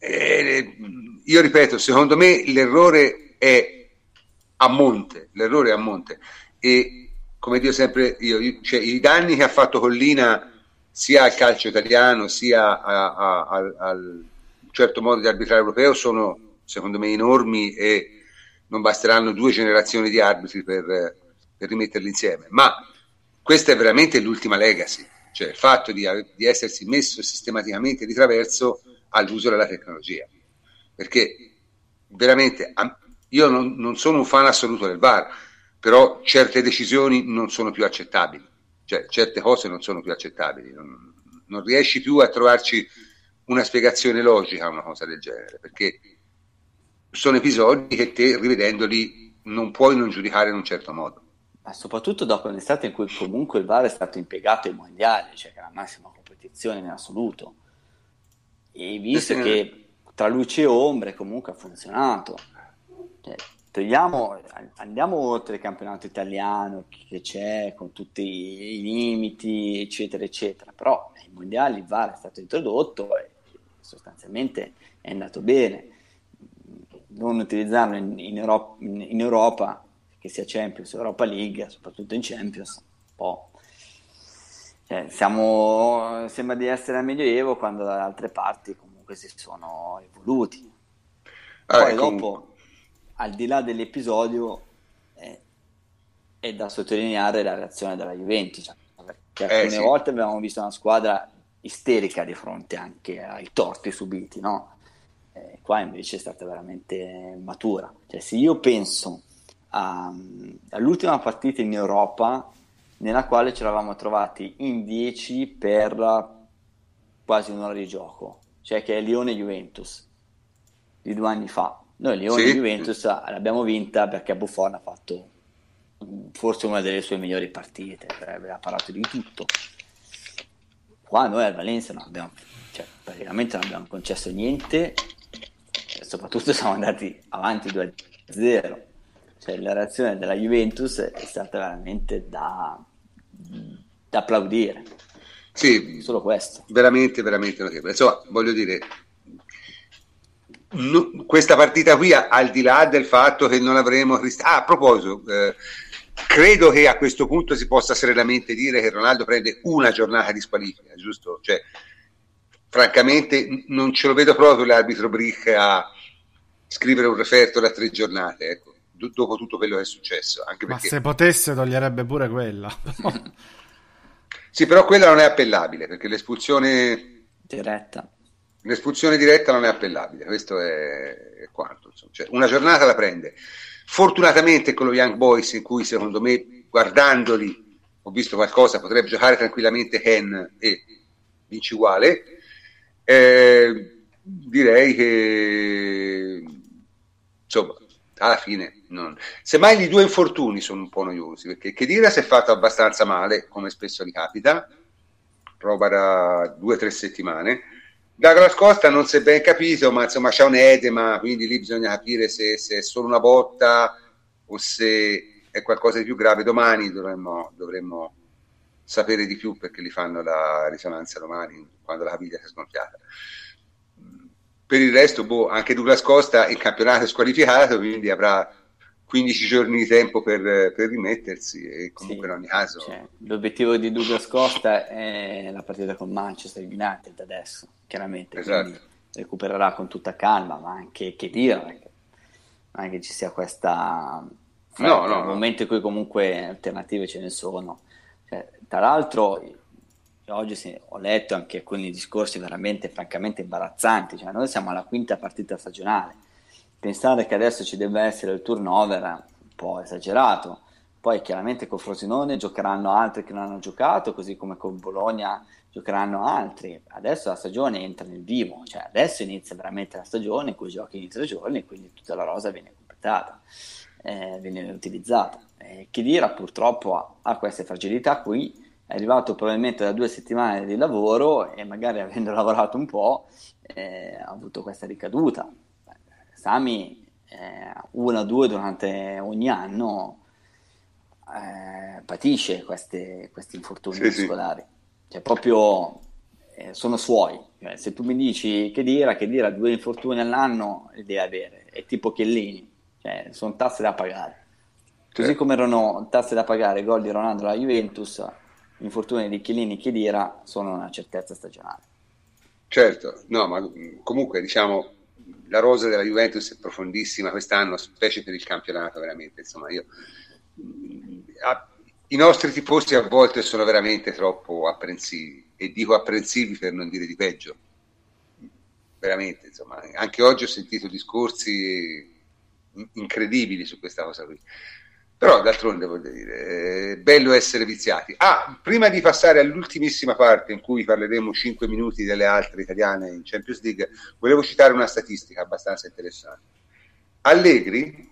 Io ripeto, secondo me l'errore è a monte, e come dico sempre io, cioè, i danni che ha fatto Collina sia al calcio italiano sia al certo modo di arbitrare europeo sono secondo me enormi, e non basteranno 2 generazioni di arbitri per rimetterli insieme. Ma questa è veramente l'ultima legacy, cioè il fatto di essersi messo sistematicamente di traverso all'uso della tecnologia, perché veramente io non sono un fan assoluto del VAR, però certe decisioni non sono più accettabili, cioè certe cose non sono più accettabili, non riesci più a trovarci una spiegazione logica a una cosa del genere, perché sono episodi che te rivedendoli non puoi non giudicare in un certo modo. Ma soprattutto dopo un'estate in cui comunque il VAR è stato impiegato ai mondiali, cioè che è la massima competizione in assoluto, e visto che tra luci e ombre comunque ha funzionato, cioè, andiamo oltre il campionato italiano che c'è con tutti i limiti eccetera eccetera, però ai mondiali il VAR è stato introdotto e sostanzialmente è andato bene. Non utilizzarlo in Europa, che sia Champions, Europa League, soprattutto in Champions, un po'. Cioè, sembra di essere al Medioevo, quando da altre parti comunque si sono evoluti. Poi dopo, al di là dell'episodio, è da sottolineare la reazione della Juventus, cioè, perché alcune volte abbiamo visto una squadra isterica di fronte anche ai torti subiti, no? Qua invece è stata veramente matura. Cioè, se io penso all'ultima partita in Europa, nella quale ci eravamo trovati in 10 per quasi un'ora di gioco, cioè che è Lione-Juventus di 2 anni fa. Noi Lione e Juventus l'abbiamo vinta perché Buffon ha fatto forse una delle sue migliori partite, aveva parlato di tutto. Qua noi al Valencia non abbiamo, cioè, praticamente non abbiamo concesso niente, e soprattutto siamo andati avanti 2-0. Cioè, la reazione della Juventus è stata veramente da applaudire. Sì, solo questo. Veramente notevole. Insomma, voglio dire, questa partita qui, al di là del fatto che non avremo a proposito, credo che a questo punto si possa serenamente dire che Ronaldo prende una giornata di squalifica, giusto? Cioè, francamente non ce lo vedo proprio l'arbitro Brych a scrivere un referto da 3 giornate, ecco, dopo tutto quello che è successo, anche perché... Ma se potesse toglierebbe pure quella. Sì, però quella non è appellabile, perché l'espulsione diretta non è appellabile, questo è quanto, insomma. Cioè, una giornata la prende. Fortunatamente con lo Young Boys, in cui secondo me, guardandoli, ho visto qualcosa, potrebbe giocare tranquillamente Ken e vinci uguale, direi che insomma alla fine semmai gli 2 infortuni sono un po' noiosi, perché Khedira si è fatto abbastanza male, come spesso gli capita, roba da 2 o 3 settimane. Douglas Costa non si è ben capito, ma insomma c'è un edema, quindi lì bisogna capire se è solo una botta o se è qualcosa di più grave. Domani dovremmo sapere di più, perché li fanno la risonanza domani, quando la famiglia si è sgonfiata. Per il resto, anche Douglas Costa il campionato è squalificato, quindi avrà 15 giorni di tempo per rimettersi, e comunque sì, in ogni caso... Cioè, l'obiettivo di Douglas Costa è la partita con Manchester United adesso, chiaramente, esatto. Recupererà con tutta calma, ma anche Khedira, non è che ci sia questa... No. Momento in cui comunque alternative ce ne sono. Cioè, tra l'altro, oggi ho letto anche alcuni discorsi veramente, francamente, imbarazzanti. Cioè, noi siamo alla quinta partita stagionale. Pensare che adesso ci debba essere il turnover è un po' esagerato. Poi chiaramente con Frosinone giocheranno altri che non hanno giocato, così come con Bologna giocheranno altri. Adesso la stagione entra nel vivo, cioè adesso inizia veramente la stagione in cui giochi in 3 giorni, quindi tutta la rosa viene completata, viene utilizzata. Khedira purtroppo ha queste fragilità qui, è arrivato probabilmente da 2 settimane di lavoro e magari avendo lavorato un po' ha avuto questa ricaduta. Sami 1-2 durante ogni anno patisce questi infortuni muscolari. Sì. Cioè proprio sono suoi. Cioè, se tu mi dici che dire 2 infortuni all'anno li devi avere, è tipo Chiellini, cioè, sono tasse da pagare. Sì. Così come erano tasse da pagare gol di Ronaldo alla Juventus, gli infortuni di Chiellini e Khedira sono una certezza stagionale. Certo, no, ma comunque diciamo... La rosa della Juventus è profondissima quest'anno, specie per il campionato, veramente. Insomma, i nostri tifosi a volte sono veramente troppo apprensivi, e dico apprensivi per non dire di peggio, veramente. Insomma, anche oggi ho sentito discorsi incredibili su questa cosa qui. Però d'altronde, voglio dire, è bello essere viziati. Prima di passare all'ultimissima parte in cui parleremo 5 minuti delle altre italiane in Champions League, volevo citare una statistica abbastanza interessante. Allegri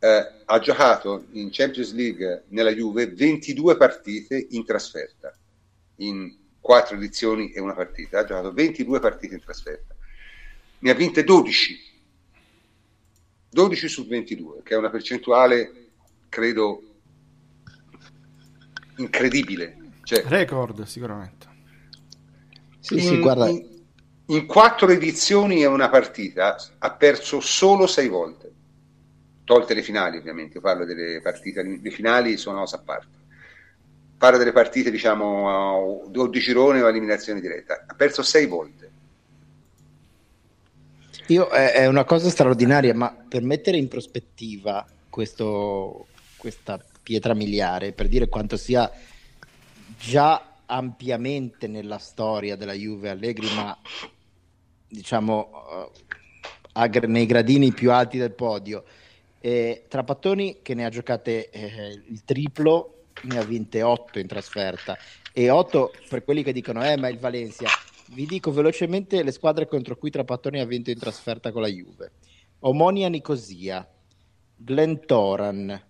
ha giocato in Champions League nella Juve 22 partite in trasferta, in 4 edizioni e una partita. Ha giocato 22 partite in trasferta. Ne ha vinte 12. 12 su 22, che è una percentuale credo incredibile, cioè, record sicuramente. Sì, guarda, in 4 edizioni e una partita ha perso solo 6 volte, tolte le finali ovviamente. Io parlo delle partite, le finali sono cosa a parte, parlo delle partite diciamo o di girone o eliminazione diretta. Ha perso 6 volte. È una cosa straordinaria, ma per mettere in prospettiva questa pietra miliare, per dire quanto sia già ampiamente nella storia della Juve Allegri, ma diciamo nei gradini più alti del podio, Trapattoni, che ne ha giocate il triplo, ne ha vinte 8 in trasferta, e 8 per quelli che dicono ma il Valencia. Vi dico velocemente le squadre contro cui Trapattoni ha vinto in trasferta con la Juve: Omonia Nicosia, Glentoran,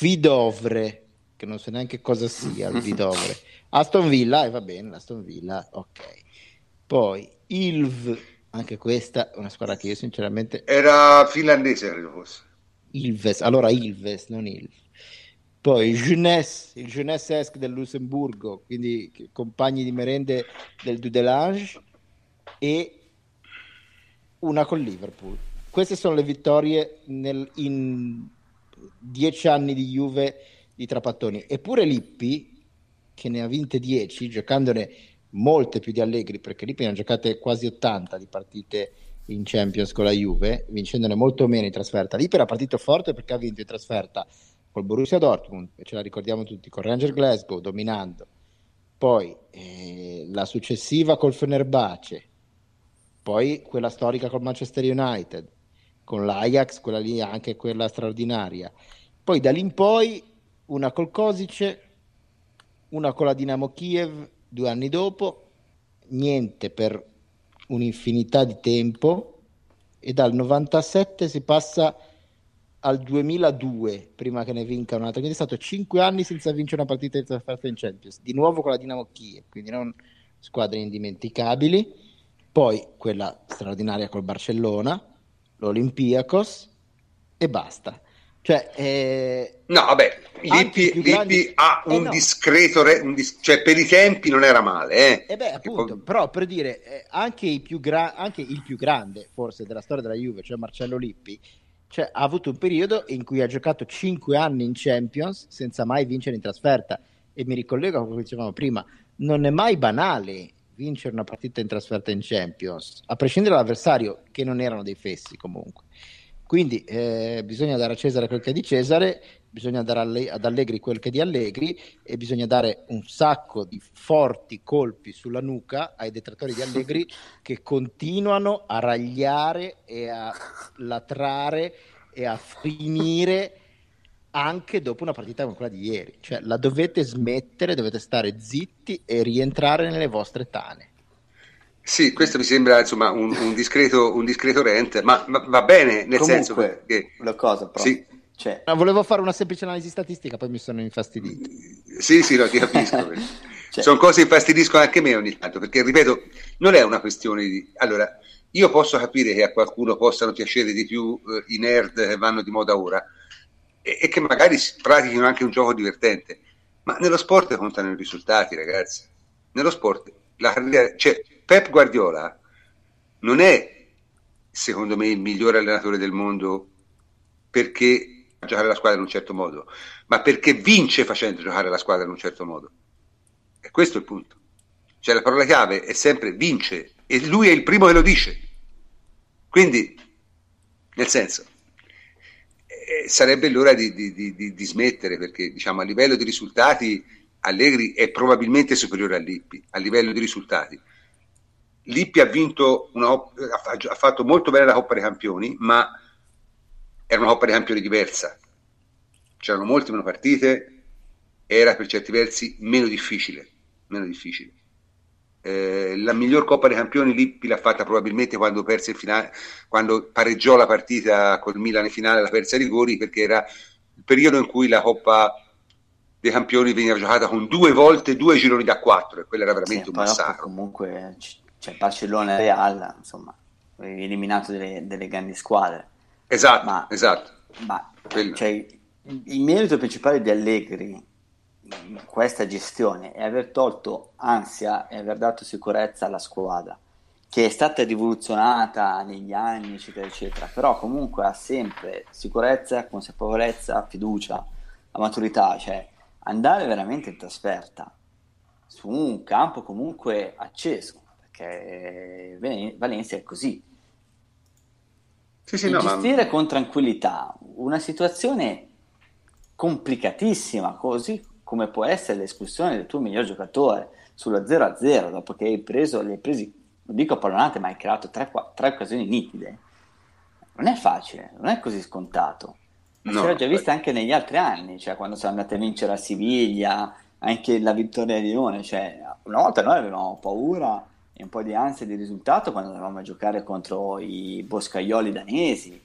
Vidovre, che non so neanche cosa sia il Vidovre, Aston Villa, e va bene, Aston Villa, ok. Poi Ilv, anche questa è una squadra che io sinceramente... Era finlandese, credo fosse. Ilves, allora Ilves, non Ilv. Poi il Jeunesse Esk del Lussemburgo, quindi compagni di merende del Dudelange, e una con Liverpool. Queste sono le vittorie in 10 anni di Juve di Trapattoni. Eppure Lippi, che ne ha vinte 10, giocandone molte più di Allegri, perché Lippi ne ha giocate quasi 80 di partite in Champions con la Juve, vincendone molto meno in trasferta. Lippi era partito forte perché ha vinto in trasferta col Borussia Dortmund, ce la ricordiamo tutti, con Rangers Glasgow dominando, poi la successiva col Fenerbahce, poi quella storica col Manchester United, con l'Ajax, quella lì anche quella straordinaria, poi da lì in poi una col Kosice, una con la Dinamo Kiev 2 anni dopo, niente per un'infinità di tempo, e dal 97 si passa al 2002 prima che ne vinca un'altra, quindi è stato 5 anni senza vincere una partita di trasferta in Champions, di nuovo con la Dinamo Kiev, quindi non squadre indimenticabili. Poi quella straordinaria col Barcellona, l'Olympiakos, e basta. Cioè, no, vabbè, Lippi ha un discreto, cioè per i tempi non era male. E beh, appunto, però per dire, anche, anche il più grande forse della storia della Juve, cioè Marcello Lippi, cioè, ha avuto un periodo in cui ha giocato 5 anni in Champions senza mai vincere in trasferta. E mi ricollego a quello che dicevamo prima, non è mai banale vincere una partita in trasferta in Champions, a prescindere dall'avversario, che non erano dei fessi comunque. Quindi bisogna dare a Cesare quel che è di Cesare, bisogna dare ad Allegri quel che è di Allegri, e bisogna dare un sacco di forti colpi sulla nuca ai detrattori di Allegri che continuano a ragliare e a latrare e a finire anche dopo una partita come quella di ieri. Cioè, la dovete smettere, dovete stare zitti e rientrare nelle vostre tane. Sì, questo mi sembra insomma un discreto rente, ma va bene, nel comunque, senso che la cosa però, sì. Cioè... No, volevo fare una semplice analisi statistica, poi mi sono infastidito. Sì, no, ti capisco. Cioè... Sono cose che infastidiscono anche me ogni tanto, perché ripeto, non è una questione di... Allora, io posso capire che a qualcuno possano piacere di più i nerd che vanno di moda ora e che magari pratichino anche un gioco divertente, ma nello sport contano i risultati, ragazzi. Nello sport la carriera... Cioè, Pep Guardiola non è, secondo me, il migliore allenatore del mondo perché fa giocare la squadra in un certo modo, ma perché vince facendo giocare la squadra in un certo modo. E questo è il punto. Cioè, la parola chiave è sempre vince, e lui è il primo che lo dice. Quindi, nel senso, sarebbe l'ora di smettere, perché diciamo a livello di risultati Allegri è probabilmente superiore a Lippi, a livello di risultati. Lippi ha vinto ha fatto molto bene la Coppa dei Campioni, ma era una Coppa dei Campioni diversa, c'erano molte meno partite, era per certi versi meno difficile. La miglior Coppa dei Campioni Lippi l'ha fatta probabilmente quando perse il finale, quando pareggiò la partita col Milan in finale, la perse a rigori, perché era il periodo in cui la Coppa dei Campioni veniva giocata con 2 volte 2 gironi da 4, e quello era veramente un massacro. Comunque cioè Barcellona e Real, insomma, eliminato delle grandi squadre. Esatto. Ma cioè, il merito principale di Allegri in questa gestione è aver tolto ansia e aver dato sicurezza alla squadra, che è stata rivoluzionata negli anni, eccetera, eccetera. Però comunque ha sempre sicurezza, consapevolezza, fiducia, la maturità. Cioè, andare veramente in trasferta su un campo comunque acceso, che Valencia è così, sì, gestire con tranquillità una situazione complicatissima, così come può essere l'espulsione del tuo miglior giocatore sullo 0-0, dopo che hai preso, non dico pallonate, ma hai creato tre occasioni nitide. Non è facile, non è così scontato. L'ho già vista anche negli altri anni, cioè quando sono andate a vincere a Siviglia, anche la vittoria di Lione. Cioè, una volta noi avevamo paura e un po' di ansia di risultato quando andavamo a giocare contro i boscaioli danesi,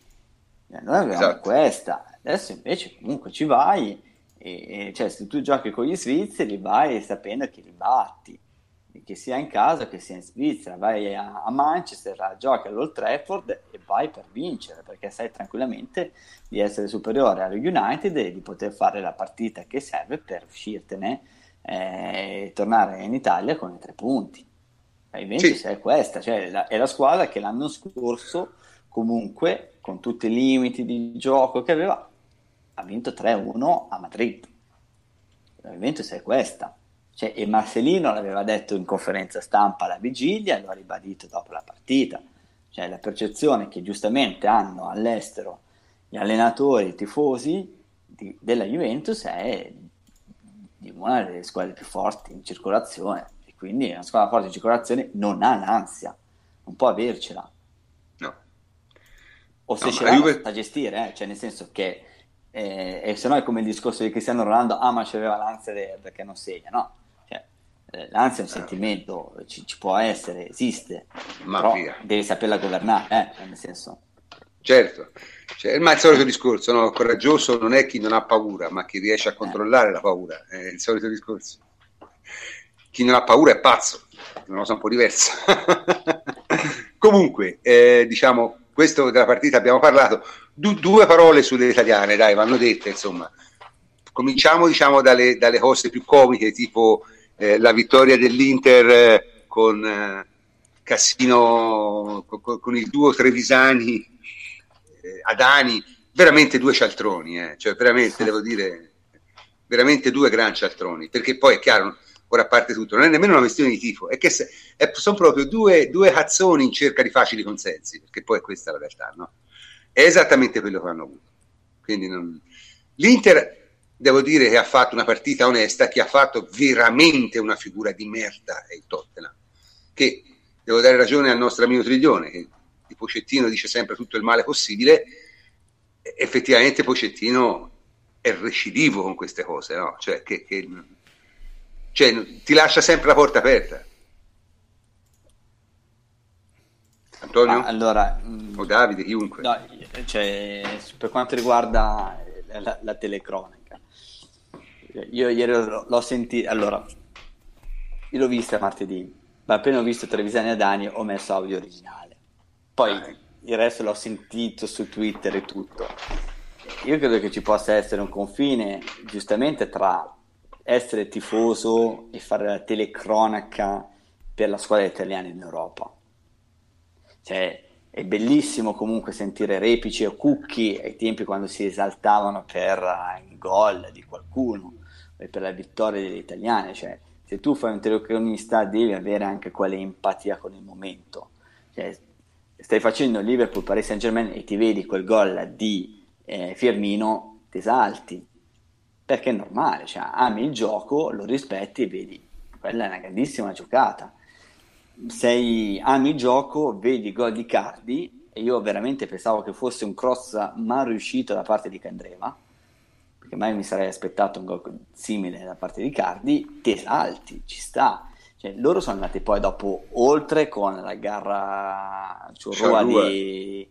noi avevamo questa. Adesso invece comunque ci vai e cioè, se tu giochi con gli svizzeri vai sapendo che li batti, che sia in casa che sia in Svizzera, vai a Manchester, giochi all'Old Trafford e vai per vincere, perché sai tranquillamente di essere superiore allo United e di poter fare la partita che serve per uscirtene e tornare in Italia con i 3 punti. Invece è questa, cioè è la squadra che l'anno scorso comunque, con tutti i limiti di gioco che aveva, ha vinto 3-1 a Madrid. La Juventus è questa, cioè, e Marcelino l'aveva detto in conferenza stampa alla vigilia e lo ha ribadito dopo la partita, cioè la percezione che giustamente hanno all'estero gli allenatori, i tifosi della Juventus è di una delle squadre più forti in circolazione. Quindi una squadra forte di circolazione non ha l'ansia, non può avercela. No. O se ce l'ha da gestire, cioè nel senso che e se no è come il discorso di Cristiano Ronaldo, ma c'aveva l'ansia perché non segna, no? Cioè, l'ansia è un sentimento, ci può essere, esiste, però devi saperla governare, nel senso. Certo, cioè, ma è il solito discorso, no? Coraggioso non è chi non ha paura, ma chi riesce a controllare la paura, è il solito discorso. Chi non ha paura è pazzo, è una cosa un po' diversa. Comunque, diciamo, questo della partita abbiamo parlato. Due parole sulle italiane, dai, vanno dette, insomma. Cominciamo, diciamo, dalle cose più comiche, tipo la vittoria dell'Inter con Cassino, con il duo Trevisani, Adani, veramente due cialtroni, cioè veramente, devo dire, veramente due gran cialtroni, perché poi è chiaro, ora a parte tutto, non è nemmeno una questione di tifo, è che sono proprio due cazzoni in cerca di facili consensi, perché poi questa è la realtà, no? È esattamente quello che hanno avuto. Quindi l'Inter, devo dire, che ha fatto una partita onesta, che ha fatto veramente una figura di merda è il Tottenham, che devo dare ragione al nostro amico Triglione, che di Pochettino dice sempre tutto il male possibile. Effettivamente Pochettino è recidivo con queste cose, no? Cioè, cioè ti lascia sempre la porta aperta. Antonio? Allora, o Davide, chiunque. No, cioè, per quanto riguarda la telecronaca, io ieri l'ho sentita. Allora, io l'ho vista martedì, ma appena ho visto Trevisani e Adani ho messo audio originale. Poi il resto l'ho sentito su Twitter e tutto. Io credo che ci possa essere un confine, giustamente, tra essere tifoso e fare la telecronaca per la squadra italiana in Europa. Cioè, è bellissimo comunque sentire Repici o Cucchi ai tempi, quando si esaltavano per il gol di qualcuno e per la vittoria delle italiane. Cioè, se tu fai un telecronista devi avere anche quell'empatia con il momento. Cioè, stai facendo Liverpool Paris Saint Germain e ti vedi quel gol di Firmino, ti esalti, perché è normale, cioè, ami il gioco, lo rispetti e vedi, quella è una grandissima giocata. Ami il gioco, vedi gol di Cardi, e io veramente pensavo che fosse un cross mal riuscito da parte di Candreva, perché mai mi sarei aspettato un gol simile da parte di Cardi. Ti esalti, ci sta. Cioè, loro sono andati poi dopo oltre con la gara Ciurua di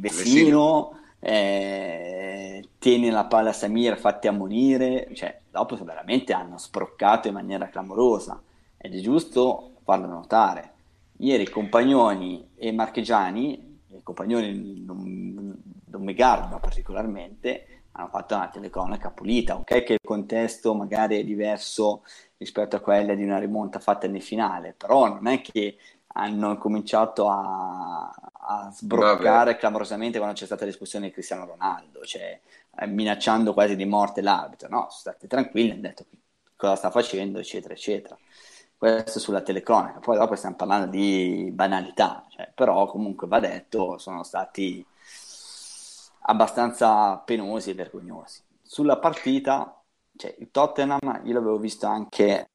Vecino, tieni la palla a Samir, fatti ammonire. Cioè, dopo veramente hanno sproccato in maniera clamorosa, ed è giusto farlo notare. Ieri Compagnoni e Marchegiani, i Compagnoni non mi gardano particolarmente, hanno fatto una telecronaca pulita. Ok, che il contesto magari è diverso rispetto a quella di una rimonta fatta nel finale, però non è che hanno cominciato a sbroccare clamorosamente quando c'è stata la discussione di Cristiano Ronaldo, cioè minacciando quasi di morte l'arbitro. No, sono stati tranquilli, hanno detto cosa sta facendo, eccetera eccetera. Questo sulla telecronaca. Poi dopo stiamo parlando di banalità, cioè, però comunque va detto, sono stati abbastanza penosi e vergognosi. Sulla partita, cioè, il Tottenham io l'avevo visto anche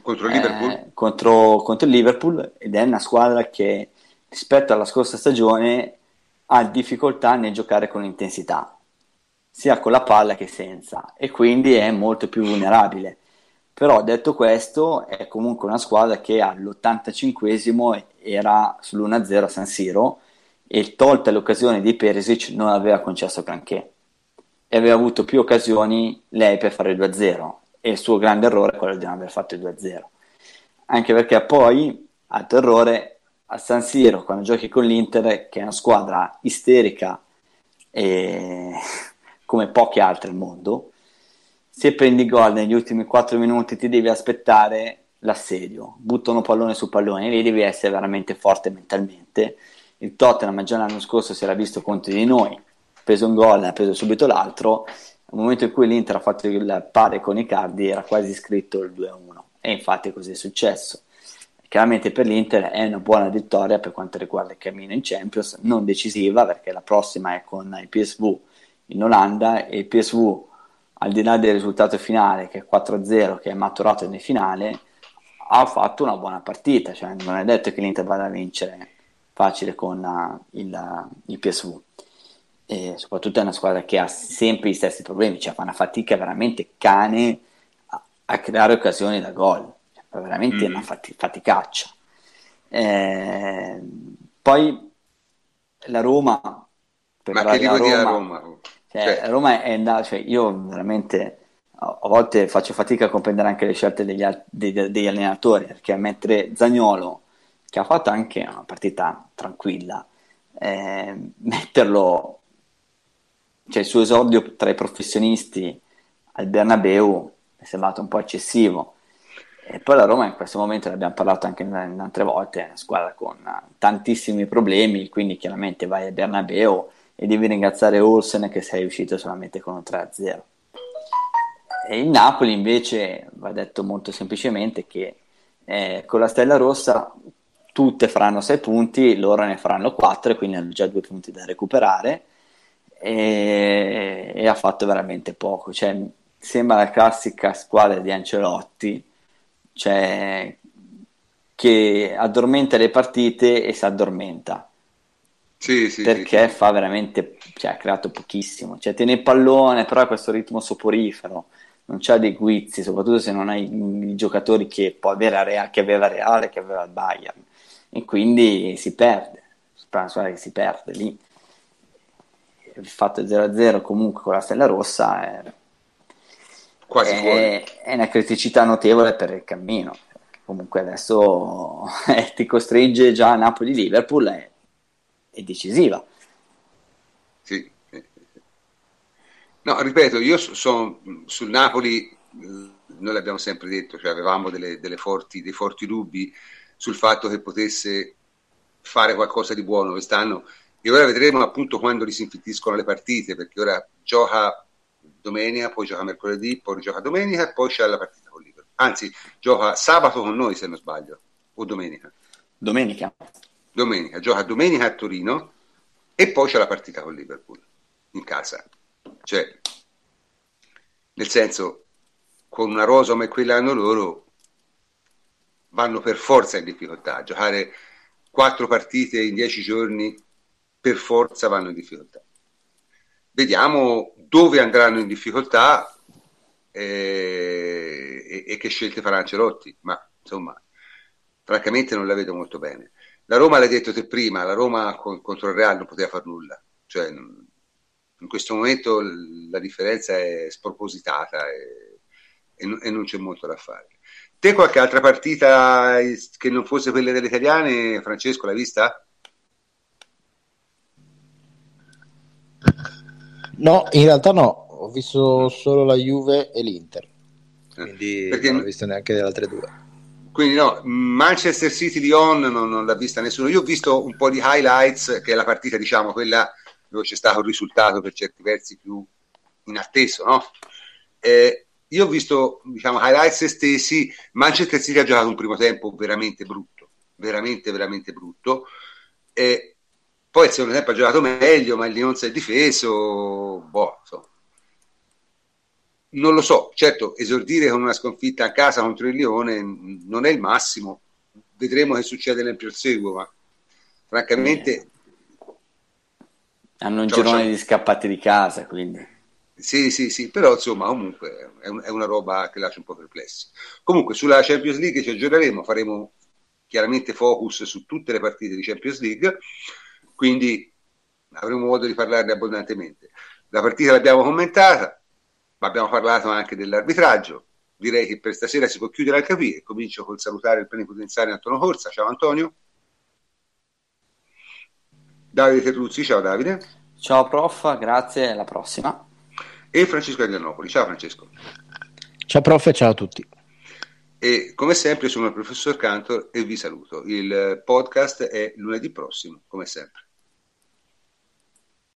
contro il Liverpool, ed è una squadra che rispetto alla scorsa stagione ha difficoltà nel giocare con intensità, sia con la palla che senza, e quindi è molto più vulnerabile. Però detto questo, è comunque una squadra che all'85esimo era sull'1-0 a San Siro, e tolta l'occasione di Perisic non aveva concesso granché, e aveva avuto più occasioni lei per fare il 2-0, e il suo grande errore è quello di non aver fatto il 2-0, anche perché poi, altro errore, a San Siro quando giochi con l'Inter, che è una squadra isterica come poche altre al mondo, se prendi gol negli ultimi 4 minuti ti devi aspettare l'assedio, buttano pallone su pallone, e lì devi essere veramente forte mentalmente. Il Tottenham già l'anno scorso si era visto contro di noi, ha preso un gol e ha preso subito l'altro. Al momento in cui l'Inter ha fatto il pari con Icardi era quasi scritto il 2-1, e infatti così è successo. Chiaramente per l'Inter è una buona vittoria per quanto riguarda il cammino in Champions, non decisiva, perché la prossima è con il PSV in Olanda, e il PSV, al di là del risultato finale che è 4-0 che è maturato nel finale, ha fatto una buona partita, cioè non è detto che l'Inter vada a vincere facile con il PSV, e soprattutto è una squadra che ha sempre gli stessi problemi, cioè fa una fatica veramente cane a creare occasioni da gol, cioè, veramente una faticaccia. Poi la Roma, per ma che dico di la Roma? Cioè, Roma è andata, cioè io veramente a volte faccio fatica a comprendere anche le scelte degli allenatori, perché mentre Zaniolo, che ha fatto anche una partita tranquilla, metterlo, cioè il suo esordio tra i professionisti al Bernabeu è sembrato un po' eccessivo. E poi la Roma in questo momento, ne abbiamo parlato anche in altre volte, è una squadra con tantissimi problemi, quindi chiaramente vai al Bernabeu e devi ringraziare Olsen che sei uscito solamente con un 3-0. E il Napoli invece va detto molto semplicemente che con la Stella Rossa tutte faranno 6 punti, loro ne faranno 4 e quindi hanno già 2 punti da recuperare, e ha fatto veramente poco, cioè sembra la classica squadra di Ancelotti, cioè che addormenta le partite e si addormenta, sì, perché sì. Fa veramente, cioè, ha creato pochissimo, cioè tiene il pallone però a questo ritmo soporifero, non c'ha dei guizzi, soprattutto se non hai i giocatori che può avere che aveva Reale, che aveva il Bayern, e quindi si perde, una squadra che si perde lì. Il fatto 0-0 comunque con la Stella Rossa è una criticità notevole per il cammino. Comunque adesso ti costringe già a Napoli-Liverpool, è decisiva. Sì. No, ripeto, io sono sul Napoli, noi l'abbiamo sempre detto, cioè avevamo dei forti dubbi sul fatto che potesse fare qualcosa di buono quest'anno, e ora vedremo appunto quando disinfittiscono le partite, perché ora gioca domenica, poi gioca mercoledì, poi gioca domenica e poi c'è la partita con Liverpool. Anzi, gioca sabato con noi se non sbaglio, o domenica. Domenica, gioca domenica a Torino e poi c'è la partita con Liverpool in casa. Cioè, nel senso, con una rosa come quell'anno loro vanno per forza in difficoltà. Giocare 4 partite in 10 giorni per forza vanno in difficoltà. Vediamo dove andranno in difficoltà e che scelte farà Ancelotti, ma insomma francamente non la vedo molto bene. La Roma, l'hai detto te prima, la Roma contro il Real non poteva far nulla, cioè in questo momento la differenza è spropositata e non c'è molto da fare. Te qualche altra partita che non fosse quelle delle italiane, Francesco, l'hai vista? No, in realtà no, ho visto solo la Juve e l'Inter, quindi non ho visto neanche le altre due. Quindi no, Manchester City Lione non l'ha vista nessuno. Io ho visto un po' di highlights, che è la partita, diciamo, quella dove c'è stato un risultato per certi versi più inatteso, no? Io ho visto, diciamo, highlights estesi. Manchester City ha giocato un primo tempo veramente brutto. Poi il secondo tempo ha giocato meglio, ma il Lione si è difeso, insomma. Non lo so, certo, esordire con una sconfitta a casa contro il Lione non è il massimo, vedremo che succede nel proseguo, ma francamente... Hanno un girone di scappati di casa, quindi... Sì, però insomma comunque è una roba che lascia un po' perplessi. Comunque sulla Champions League ci aggiorneremo, faremo chiaramente focus su tutte le partite di Champions League, quindi avremo modo di parlarne abbondantemente. La partita l'abbiamo commentata, ma abbiamo parlato anche dell'arbitraggio. Direi che per stasera si può chiudere al capire. Comincio col salutare il plenipotenziario Antonio Corsa. Ciao Antonio. Davide Terruzzi, ciao Davide. Ciao prof, grazie, alla prossima. E Francesco Andreanopoli, ciao Francesco. Ciao prof e ciao a tutti. E come sempre sono il professor Cantor e vi saluto. Il podcast è lunedì prossimo, come sempre.